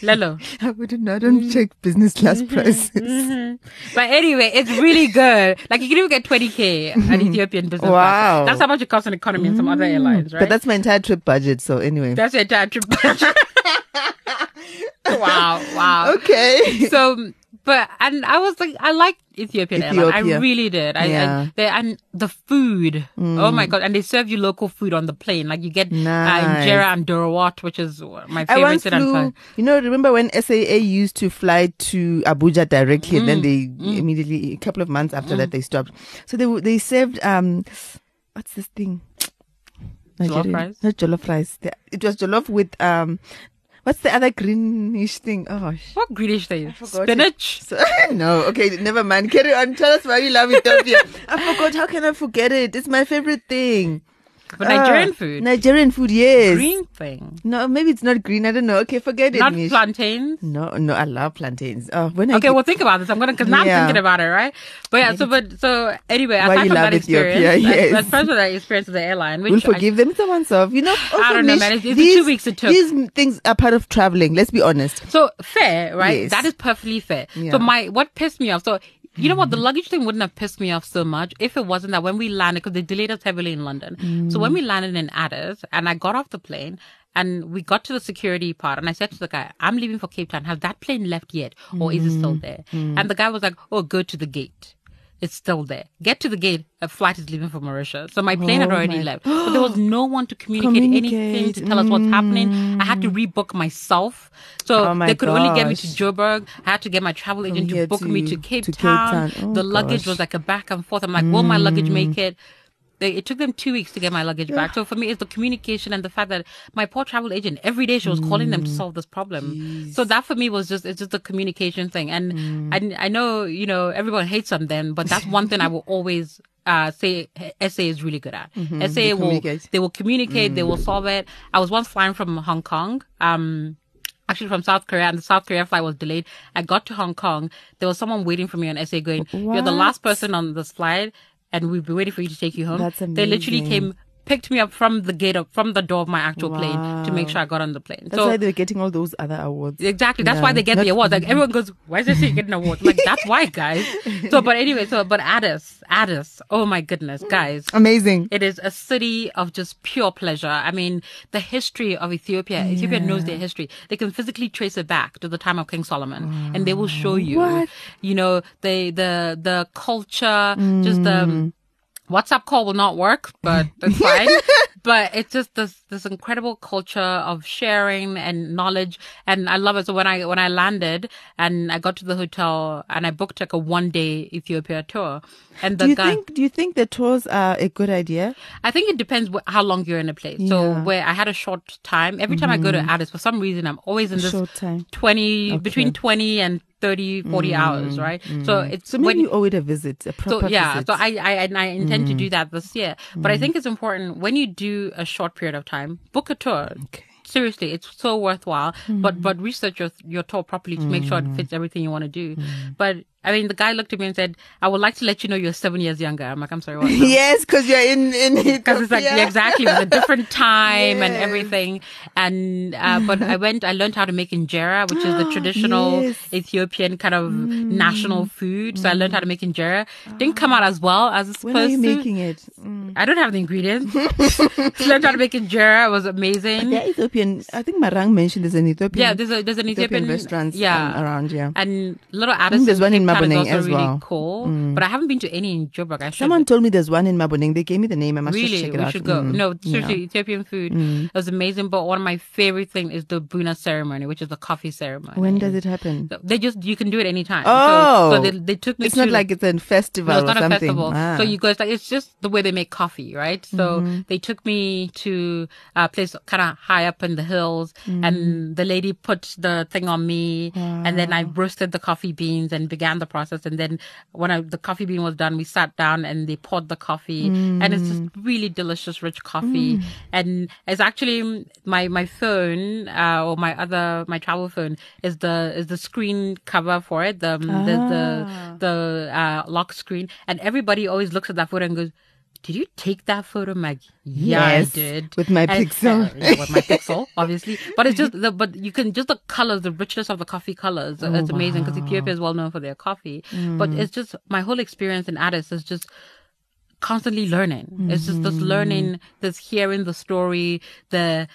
Lelo, I wouldn't know. I don't check business class prices. But anyway, it's really good. Like, you can even get 20K at Ethiopian business class. Wow. That's how much it costs in economy and some other airlines, right? But that's my entire trip budget. So anyway. That's your entire trip budget. Wow. Okay. So, I was like, I liked Ethiopian Airlines. I really did. And the food. Oh my God. And they serve you local food on the plane. Like, you get injera and dorowat, which is my favorite. I once flew, remember when SAA used to fly to Abuja directly and then they immediately, a couple of months after that, they stopped. So they served, what's this thing? Jollof rice? Not jollof rice. It was jollof with, what's the other greenish thing? Oh, what greenish thing? Spinach? No, okay, never mind. Carry on. Tell us why you love Ethiopia. I forgot. How can I forget it? It's my favorite thing. But Nigerian food? Nigerian food, yes. Green thing? No, maybe it's not green. I don't know. Okay, forget it, Mish. Not plantains? No, I love plantains. Think about this. I'm thinking about it, right? But yeah, so anyway, aside from that experience, that's part of that experience of the airline. Which we'll forgive them to oneself. I don't know, man. It's 2 weeks it took. These things are part of traveling, let's be honest. So fair, right? Yes. That is perfectly fair. Yeah. So what pissed me off, so you know what? The luggage thing wouldn't have pissed me off so much if it wasn't that when we landed, because they delayed us heavily in London. So when we landed in Addis and I got off the plane and we got to the security part and I said to the guy, I'm leaving for Cape Town. Has that plane left yet? Or is it still there? And the guy was like, oh, go to the gate. It's still there. Get to the gate. A flight is leaving for Mauritius. So my plane had already left. But there was no one to communicate anything, to tell us what's happening. I had to rebook myself. So they could only get me to Joburg. I had to get my travel agent to book me to Cape Town. Oh, the luggage was like a back and forth. I'm like, will my luggage make it? It took them 2 weeks to get my luggage back. So for me, it's the communication and the fact that my poor travel agent, every day she was calling them to solve this problem. Jeez. So that for me was just the communication thing. And I know, everyone hates on them, but that's one thing I will always say SA is really good at. They will communicate, they will solve it. I was once flying from Hong Kong, actually from South Korea, and the South Korea flight was delayed. I got to Hong Kong. There was someone waiting for me on SA going, you're the last person on this flight. And we've been waiting for you to take you home. That's amazing. They literally came picked me up from the gate, from the door of my actual plane to make sure I got on the plane. That's why they're getting all those other awards. Exactly. That's why they get the awards. Like everyone goes, why is this she getting an award? Like, that's why, guys. So, but anyway, but Addis. Oh my goodness, guys. Amazing. It is a city of just pure pleasure. I mean, the history of Ethiopia, Ethiopia knows their history. They can physically trace it back to the time of King Solomon and they will show you, you know, the culture, just the WhatsApp call will not work, but that's fine. But it's just this incredible culture of sharing and knowledge, and I love it. So when I landed and I got to the hotel and I booked like a 1-day Ethiopia tour, and do you think the tours are a good idea? I think it depends how long you're in a place. Yeah. So where I had a short time, every time I go to Addis, for some reason I'm always in this short time. Between 20 and 30, 40 hours, right? So it's so maybe you owe it a visit, a proper visit. So yeah, so I intend to do that this year. But I think it's important when you do a short period of time, book a tour. Okay. Seriously, it's so worthwhile. But research your tour properly to make sure it fits everything you want to do. But I mean, the guy looked at me and said, I would like to let you know you're 7 years younger. I'm like, I'm sorry, what? No. Yes, because you're in Ethiopia. Because it's like, yeah, exactly, with a different time and everything. And, but I learned how to make injera, which is the traditional Ethiopian kind of national food. So I learned how to make injera. Didn't come out as well as it's supposed to. When are you making it? I don't have the ingredients. Learned how to make injera. It was amazing. Yeah, Ethiopian. I think Marang mentioned there's an Ethiopian. Yeah, there's an Ethiopian restaurant around, yeah. And little Addis. There's one in Maboneng as well. Really cool, but I haven't been to any in Joburg. Someone told me there's one in Maboneng. They gave me the name. I must just check it out. Really, we should go. No, seriously, yeah. Ethiopian food is amazing. But one of my favorite things is the Buna ceremony, which is the coffee ceremony. When does it happen? So you can do it anytime. Oh, so they took me. It's not like it's a festival. No, it's not a festival. Ah. So you go. It's just the way they make coffee, right? So they took me to a place kind of high up in the hills, and the lady put the thing on me, and then I roasted the coffee beans and began the process, and then when the coffee bean was done, we sat down and they poured the coffee, and it's just really delicious, rich coffee. And it's actually my phone or my travel phone is the screen cover for it, the lock screen, and everybody always looks at that photo and goes, did you take that photo, Maggie? Yes, I did. With my pixel. With my pixel, obviously. But it's just, but you can, just the colors, the richness of the coffee colors. Oh, it's amazing because Ethiopia is well known for their coffee. But it's just, my whole experience in Addis is just constantly learning. It's just this learning, this hearing the story, the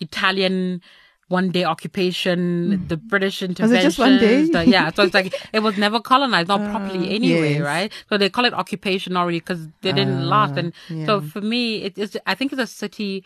Italian 1-day occupation, the British intervention. Was it just 1 day? So it's like, it was never colonized, not properly anyway, right? So they call it occupation already because they didn't last. And so for me, I think it's a city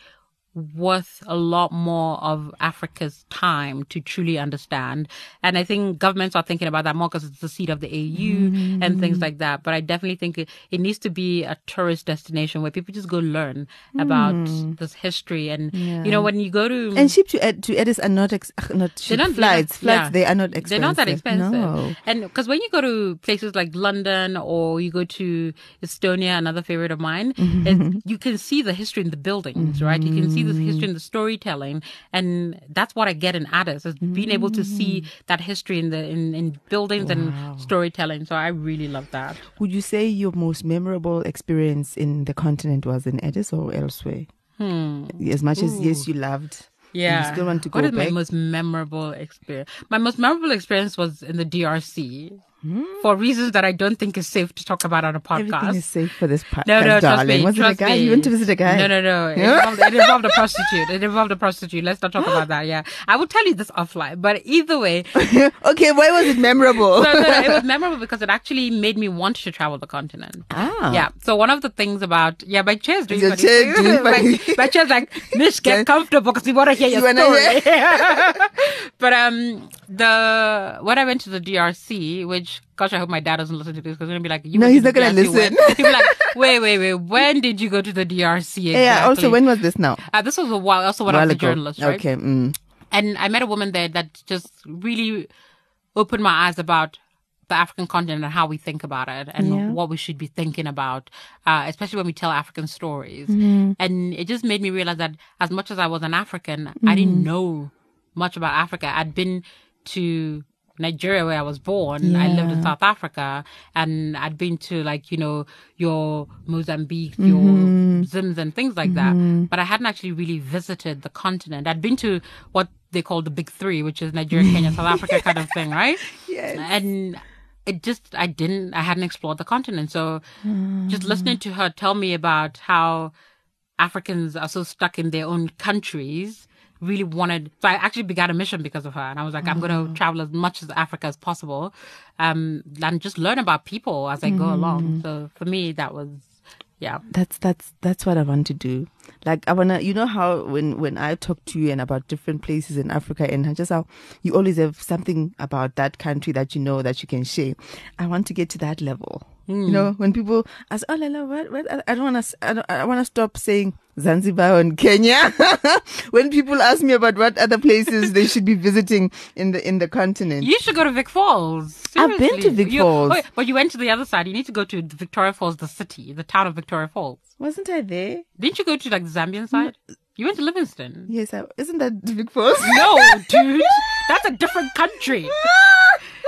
worth a lot more of Africa's time to truly understand. And I think governments are thinking about that more because it's the seat of the AU and things like that. But I definitely think it needs to be a tourist destination where people just go learn about this history. And, you know, when you go to... And cheap to Addis are not... Flights, they are not expensive. They're not that expensive. No. And because when you go to places like London or you go to Estonia, another favorite of mine, you can see the history in the buildings, right? You can see the history and the storytelling, and that's what I get in Addis, is being able to see that history in buildings and storytelling. So I really love that. Would you say your most memorable experience in the continent was in Addis or elsewhere? As much as you loved. Yeah. You still want to go back? What is my most memorable experience? My most memorable experience was in the DRC. For reasons that I don't think is safe to talk about on a podcast. Everything is safe for this podcast. No, darling. Was it a guy? You went to visit a guy? No. It involved a prostitute. Let's not talk about that. Yeah, I will tell you this offline. But either way, okay. Why was it memorable? No, it was memorable because it actually made me want to travel the continent. Ah, yeah. So one of the things about my chair's doing funny. My chair's like, Mish, get comfortable because we want to hear your story. But when I went to the DRC, which gosh, I hope my dad doesn't listen to this because he's gonna be like, he's not gonna listen. He'll be like, wait, when did you go to the DRC exactly? Yeah, also, when was this now? This was a while, also when I was a journalist, right? Okay. And I met a woman there that just really opened my eyes about the African continent and how we think about it and what we should be thinking about, especially when we tell African stories. And it just made me realize that as much as I was an African, I didn't know much about Africa. I'd been to Nigeria, where I was born. Yeah. I lived in South Africa, and I'd been to, like, you know, your Mozambique, your Zims and things like that. But I hadn't actually really visited the continent. I'd been to what they call the big three, which is Nigeria, Kenya, South Africa kind of thing, right? Yes. And it just, I hadn't explored the continent. So just listening to her tell me about how Africans are so stuck in their own countries, really wanted, so I actually began a mission because of her. And I was like, I'm going to travel as much as Africa as possible, and just learn about people as I go along. So for me, that was, yeah. That's what I want to do. Like, I wanna, you know how when I talk to you and about different places in Africa and just how you always have something about that country that you know that you can share. I want to get to that level. You know, when people ask, oh, Lelo, what? I want to stop saying Zanzibar and Kenya. When people ask me about what other places they should be visiting in the continent. You should go to Vic Falls. Seriously. I've been to Vic Falls. Oh, but you went to the other side. You need to go to Victoria Falls, the city, the town of Victoria Falls. Wasn't I there? Didn't you go to, like, the Zambian side? No. You went to Livingstone. Yes, isn't that Vic Falls? No, dude. That's a different country.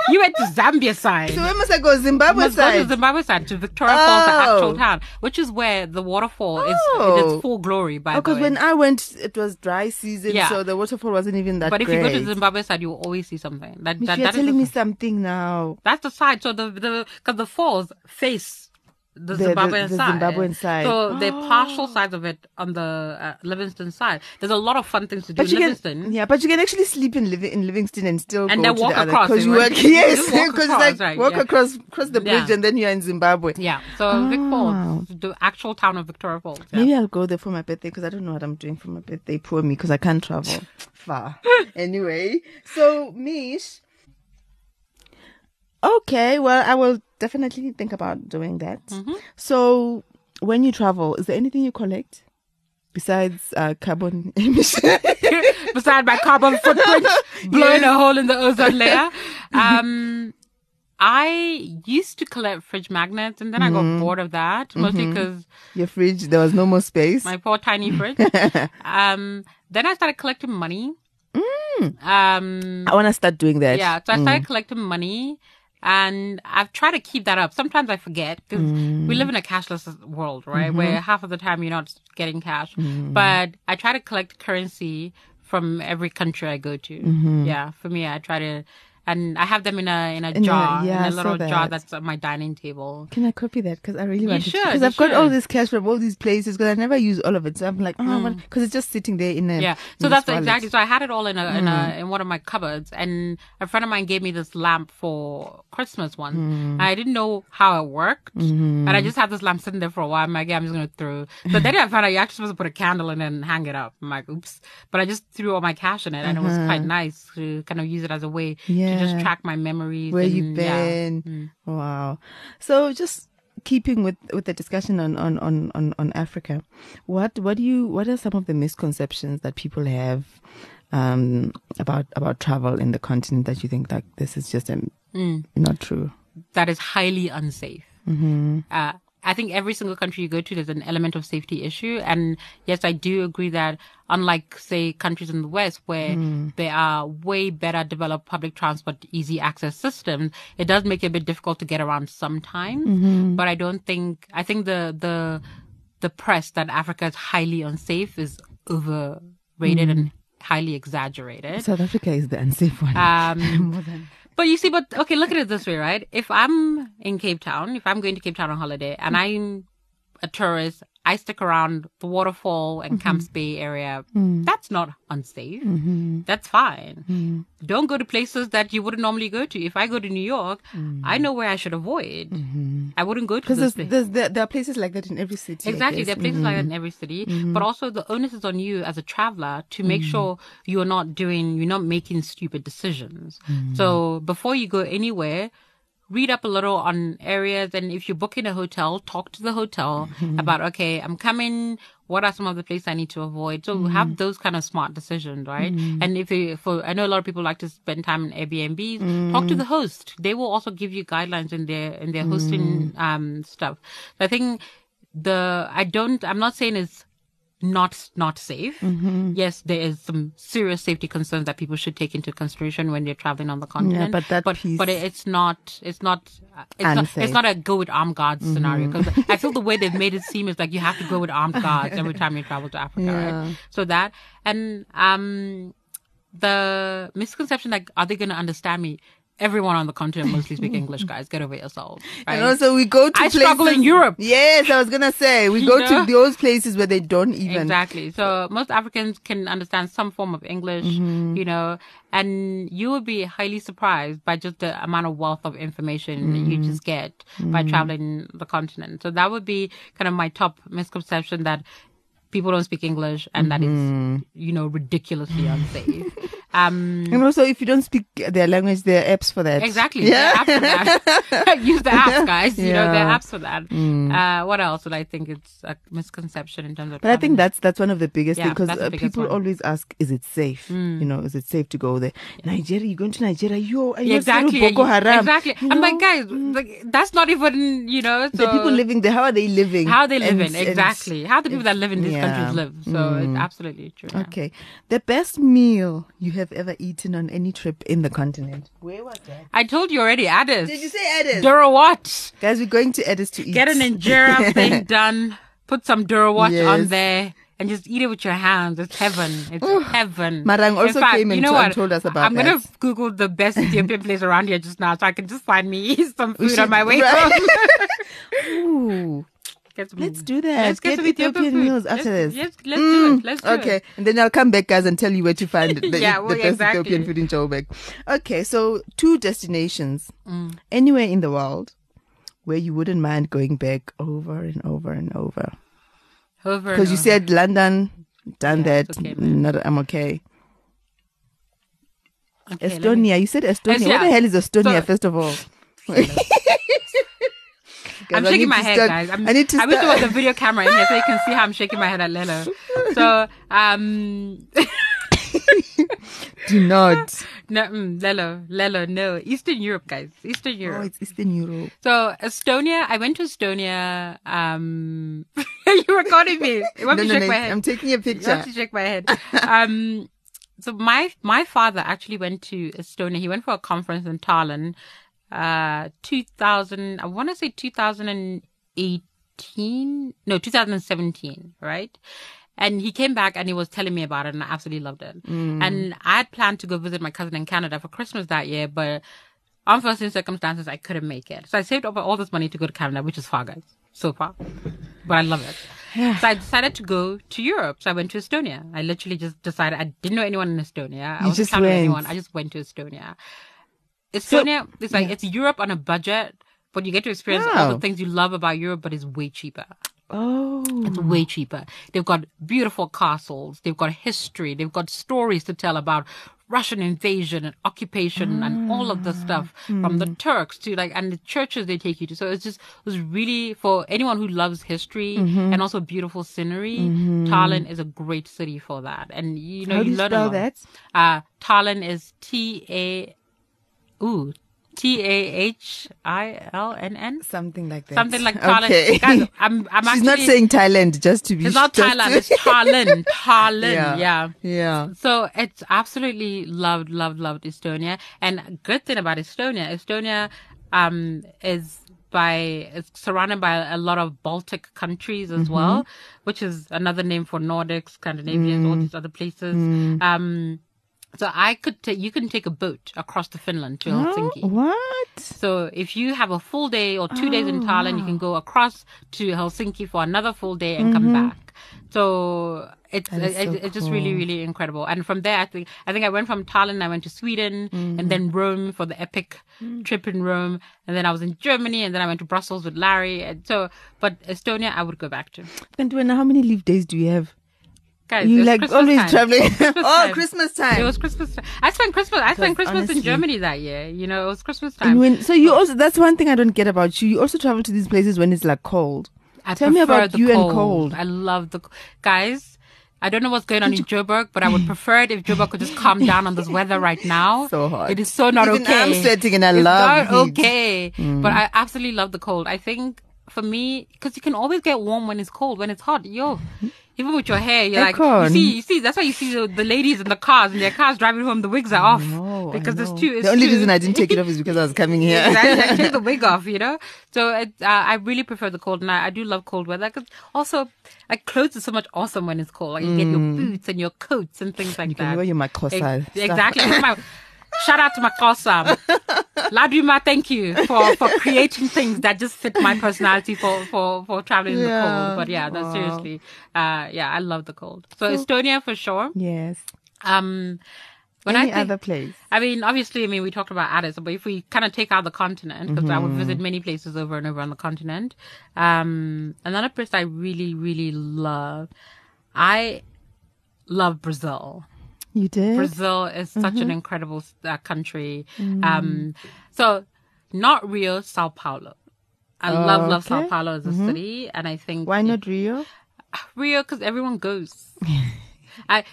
You went to Zambia side. So where must I go? Zimbabwe side? Go to Zimbabwe side, to Victoria Falls, the actual town, which is where the waterfall is in its full glory, by the way. Because when I went, it was dry season, so the waterfall wasn't even that great. But if you go to Zimbabwe side, you'll always see something. You're telling me something now. That's the side. So because the falls face the Zimbabwean side. So they're partial sides of it on the Livingstone side. There's a lot of fun things to do in Livingstone. But you can actually sleep in Livingstone and still go to the other. Because you work, yes. Because like walk across the bridge and then you're in Zimbabwe. Yeah. So Vic Falls, the actual town of Victoria Falls. Yeah. Maybe I'll go there for my birthday because I don't know what I'm doing for my birthday. Poor me, because I can't travel far. Anyway, so Mish. Okay, well, I will definitely think about doing that. So, when you travel, is there anything you collect besides carbon emissions? Besides my carbon footprint blowing a hole in the ozone layer? I used to collect fridge magnets, and then I got bored of that, mostly because... Your fridge, there was no more space. My poor tiny fridge. Then I started collecting money. I want to start doing that. Yeah, so I started collecting money. And I've tried to keep that up. Sometimes I forget because we live in a cashless world, right? Where half of the time you're not getting cash. But I try to collect currency from every country I go to. Yeah, for me, I try to, and I have them in a little jar that's at my dining table. Can I copy that? Because I really want to. Because I've got all this cash from all these places. Because I never use all of it. So I'm like, because it's just sitting there in a So that's exactly. So I had it all in one of my cupboards, and a friend of mine gave me this lamp for Christmas once. I didn't know how it worked, and I just had this lamp sitting there for a while. I'm like, I'm just gonna throw. So then I found out you're actually supposed to put a candle in it and hang it up. I'm like, oops. But I just threw all my cash in it, and it was quite nice to kind of use it as a way. To just track my memories. Where you've been. Wow. So just keeping with the discussion on Africa, what are some of the misconceptions that people have about travel in the continent that you think like this is just not true? That is highly unsafe. I think every single country you go to, there's an element of safety issue. And yes, I do agree that unlike, say, countries in the West where there are way better developed public transport, easy access systems, it does make it a bit difficult to get around sometimes. But I think the press that Africa is highly unsafe is overrated and highly exaggerated. South Africa is the unsafe one. But you see, look at it this way, right? If I'm in Cape Town, if I'm going to Cape Town on holiday and I'm a tourist, I stick around the waterfall and Camps Bay area. That's not unsafe. That's fine. Don't go to places that you wouldn't normally go to. If I go to New York, I know where I should avoid. I wouldn't go to those places. Because there are places like that in every city. Exactly. There are places like that in every city. But also the onus is on you as a traveler to make sure you're not making stupid decisions. So before you go anywhere, read up a little on areas, and if you're booking a hotel, talk to the hotel about, okay, I'm coming, what are some of the places I need to avoid? So have those kind of smart decisions, right? And I know a lot of people like to spend time in Airbnbs, talk to the host. They will also give you guidelines in their hosting stuff. So I think I'm not saying it's not safe. Mm-hmm. Yes, there is some serious safety concerns that people should take into consideration when they're traveling on the continent. Yeah, but that it's not a go with armed guards mm-hmm. scenario, because I feel the way they've made it seem is like you have to go with armed guards every time you travel to Africa, yeah. right? So that, and the misconception like, are they going to understand me? Everyone on the continent mostly speak English, guys. Get over yourselves. Right? And also, we go to places. I struggle in Europe. Yes, I was going to say. We go to those places where they don't even. Exactly. So, most Africans can understand some form of English, mm-hmm. you know, and you will be highly surprised by just the amount of wealth of information mm-hmm. you just get mm-hmm. by traveling the continent. So, that would be kind of my top misconception, that people don't speak English and mm-hmm. that is, you know, ridiculously unsafe. And also, if you don't speak their language, there are apps for that. Exactly. Yeah. There are apps for that. Use the apps, guys. Yeah. You know, there are apps for that. Mm. What else would I think it's a misconception in terms of... But traveling? I think that's one of the biggest things, because people always ask, is it safe? Mm. You know, is it safe to go there? Yeah. Nigeria, you're going to Nigeria? Exactly. Boko Haram. Exactly. You know? I'm like, guys, like, that's not even, you know... So the people living there, how are they living? How are they living? And, exactly. How the people that live in these countries live. So it's absolutely true. Yeah. Okay. The best meal you have ever eaten on any trip in the continent? Where was that? I told you already, Addis. Did you say Addis? Durawat. Guys, we're going to Addis to eat. Get an injera thing done, put some durawat on there, and just eat it with your hands. It's heaven. It's heaven. Marang also came and told us about it. I'm going to Google the best Ethiopian place around here just now, so I can just find me some food on my way home. Ooh. Let's do that. Let's get some Ethiopian meals after this. Let's do it. Let's do it. Okay. And then I'll come back, guys, and tell you where to find the best Ethiopian food in Joburg. Okay. So, 2 destinations anywhere in the world where you wouldn't mind going back over and over and over. Because you said London, that. Okay, I'm okay. Estonia. You said Estonia. What the hell is Estonia, first of all? I'm shaking my head, guys. I wish there was a video camera in here so you can see how I'm shaking my head at Lelo. So, do not. No, Lelo, no. Eastern Europe, guys. Eastern Europe. Oh, it's Eastern Europe. So, Estonia. I went to Estonia. You recording me? My head. I'm taking a picture. You want to shake my head. So, my father actually went to Estonia. He went for a conference in Tallinn. 2017, right? And he came back and he was telling me about it, and I absolutely loved it. And I had planned to go visit my cousin in Canada for Christmas that year, but unforeseen circumstances, I couldn't make it. So I saved up all this money to go to Canada, which is far, guys. So far. But I love it. Yeah. So I decided to go to Europe. So I went to Estonia. I literally just decided. I didn't know anyone in Estonia. I wasn't talking to anyone. I just went to Estonia. Estonia, it's like it's Europe on a budget, but you get to experience all the things you love about Europe, but it's way cheaper. Oh. It's way cheaper. They've got beautiful castles. They've got history. They've got stories to tell about Russian invasion and occupation and all of the stuff from the Turks to and the churches they take you to. So it was really for anyone who loves history and also beautiful scenery. Tallinn is a great city for that. And you know, you learn a lot. How do you spell that? Tallinn is T-A-H-I-L-N-N? Something like that. Something like Thailand. Okay. Guys, I'm She's not saying Thailand, just to be sure. It's not Thailand, it's Tallinn. Tallinn, yeah. So it's absolutely loved Estonia. And a good thing about Estonia is surrounded by a lot of Baltic countries as well, which is another name for Nordics, Scandinavians, all these other places. So you can take a boat across to Finland to Helsinki. What? So if you have a full day or 2 days in Tallinn, you can go across to Helsinki for another full day and come back. So it's just really, really incredible. And from there, I think I went from Tallinn, I went to Sweden and then Rome for the epic trip in Rome. And then I was in Germany and then I went to Brussels with Larry. And but Estonia, I would go back to. And Gwena, how many leave days do you have? Guys, you like Christmas always time. Traveling. Christmas time. It was Christmas time. I spent Christmas in Germany that year. You know, it was Christmas time. That's one thing I don't get about you. You also travel to these places when it's like cold. Tell me about you and cold. I love the guys. I don't know what's going on in Joburg, but I would prefer it if Joburg could just calm down on this weather right now. So hot. It is so not Even okay. I'm sweating and I love it. But I absolutely love the cold. I think for me, because you can always get warm when it's cold. When it's hot, Even with your hair, you're like, you see, that's why you see the ladies in the cars, and their cars driving home, the wigs are off. The only reason I didn't take it off is because I was coming here. Exactly. I took the wig off, you know? So I really prefer the cold, and I do love cold weather. Cause also, like, clothes is so much awesome when it's cold. Like, you get your boots and your coats and things like that. You can wear your makosa. Exactly. Shout out to Makosa. Laduma, thank you for creating things that just fit my personality for traveling in the cold. But yeah, that's seriously, I love the cold. So Estonia for sure. Yes. Any other place? I mean, we talked about Addis, but if we kind of take out the continent, because I would visit many places over and over on the continent. Another place I really, really love, I love Brazil. You did? Brazil is such an incredible country. So not Rio, Sao Paulo. I love Sao Paulo as a city. And I think... Why not Rio? Rio, because everyone goes.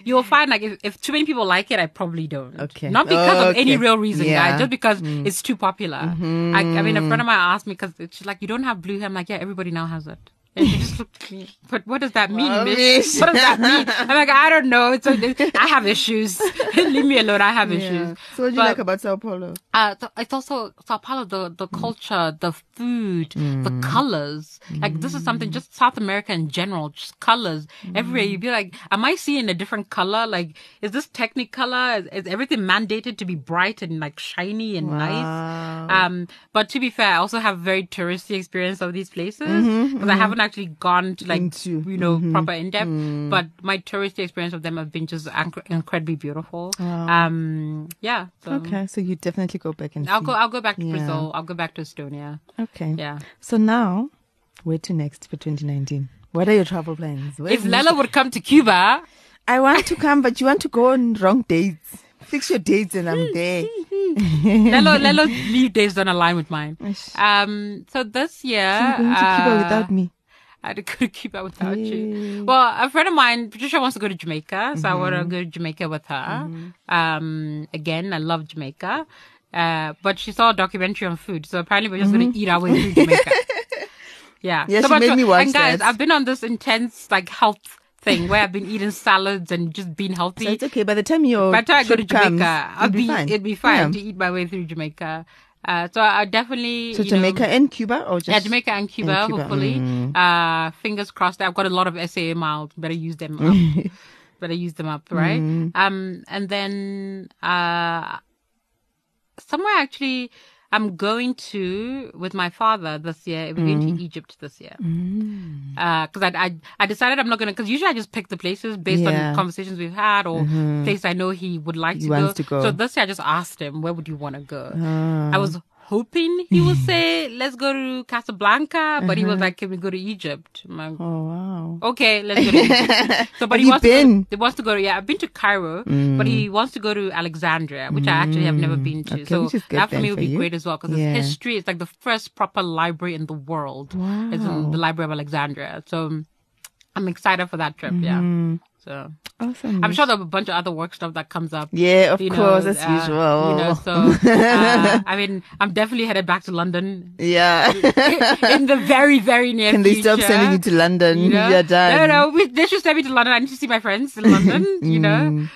You'll find, like, if too many people like it, I probably don't. Okay. Not because of any real reason, guys. Just because it's too popular. I mean, a friend of mine asked me, because she's like, you don't have blue hair. I'm like, yeah, everybody now has it. And she just looked at me. But what does that mean, Mish? What does that mean? I'm like, I don't know. I have issues. Leave me alone. I have issues. So what do you like about Sao Paulo? It's also Sao Paulo, the culture, the food, the colors. Like, this is something just South America in general, just colors. Everywhere you'd be like, am I seeing a different color? Like, is this Technicolor? Is everything mandated to be bright and like shiny and nice? But to be fair, I also have very touristy experience of these places because I haven't actually gone to, like, proper in depth, but my touristy experience of them have been just incredibly beautiful. So you definitely go back and I'll go back to Brazil. I'll go back to Estonia. Okay. Yeah. So now, where to next for 2019? What are your travel plans? If Lelo would come to Cuba, I want to come, but you want to go on wrong dates. Fix your dates and I'm there. Lelo's leave dates don't align with mine. So this year, so you're going to Cuba without me. I could keep up without you. Well, a friend of mine, Patricia, wants to go to Jamaica. So I want to go to Jamaica with her. Again, I love Jamaica. But she saw a documentary on food. So apparently we're just going to eat our way through Jamaica. Yeah, so she made me watch and guys, that. I've been on this intense, like, health thing where I've been eating salads and just being healthy. So it's okay. By the time I go to Jamaica, it'll be fine to eat my way through Jamaica. So I definitely... So Jamaica and Cuba? Or just Jamaica and Cuba, hopefully. Fingers crossed. I've got a lot of SAA miles. Better use them up. Right? And then somewhere actually I'm going to with my father this year. We're going to Egypt this year. Because I decided I'm not going to... Because usually I just pick the places based on conversations we've had or place I know he would like to go. So this year I just asked him, where would you want to go? I was hoping he would say, let's go to Casablanca. But he was like, can we go to Egypt? I'm like, okay, let's go to Egypt. So, but he wants to go to, I've been to Cairo, but he wants to go to Alexandria, which I actually have never been to. Okay, so that for me would be great as well, because it's history. It's like the first proper library in the world. Wow. It's in the Library of Alexandria. So I'm excited for that trip. Yeah. So awesome. I'm sure there'll be a bunch of other work stuff that comes up. Yeah, of course, as usual. I mean, I'm definitely headed back to London. Yeah. In the very, very near future. Can they stop sending you to London? You're done. No, they should send me to London. I need to see my friends in London, you know.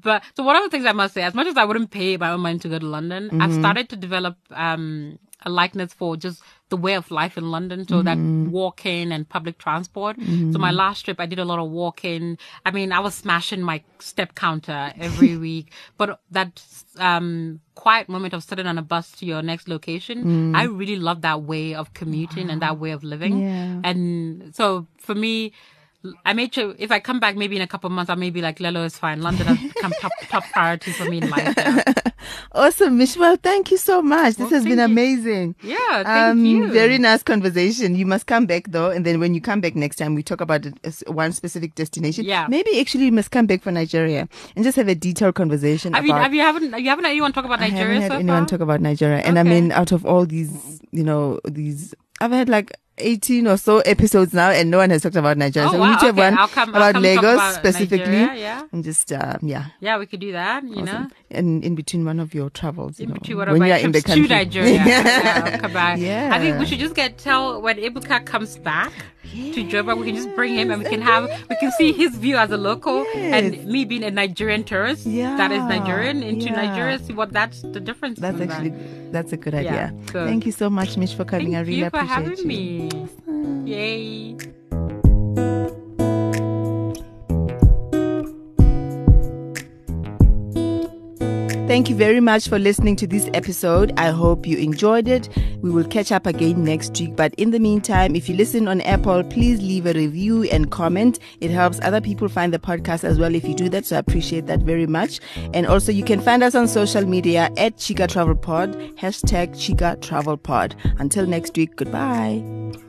But so one of the things I must say, as much as I wouldn't pay my own money to go to London, I've started to develop a likeness for just the way of life in London, so that walking and public transport. So my last trip, I did a lot of walking. I mean, I was smashing my step counter every week, but that quiet moment of sitting on a bus to your next location, I really love that way of commuting and that way of living. Yeah. And so for me, I made sure if I come back maybe in a couple of months, I may be like, Lelo is fine. London has become top priority for me in life. Yeah. Awesome, Mish. Well, thank you so much. This has been amazing. Yeah, thank you. Very nice conversation. You must come back though. And then when you come back next time, we talk about one specific destination. Yeah. Maybe actually you must come back for Nigeria and just have a detailed conversation. You haven't had anyone talk about Nigeria? I haven't had anyone talk about Nigeria. And I mean, out of all these, I've had like 18 or so episodes now, and no one has talked about Nigeria. So we need to have one about Lagos specifically. Nigeria, and just, we could do that, you know. And in between one of your travels, when you're in the country. To Nigeria. I think we should just tell when Ibuka comes back. to Joburg. We can just bring him and we can see his view as a local, and me being a Nigerian tourist that is Nigerian into Nigeria, see what that's the difference. That's actually that. That's a good idea. So, thank you so much, Mish, for coming. I really appreciate you. Thank you for having me. Yay. Thank you very much for listening to this episode. I hope you enjoyed it. We will catch up again next week. But in the meantime, if you listen on Apple, please leave a review and comment. It helps other people find the podcast as well if you do that. So I appreciate that very much. And also you can find us on social media at Chika Travel Pod, #Chika Travel Pod. Until next week, goodbye.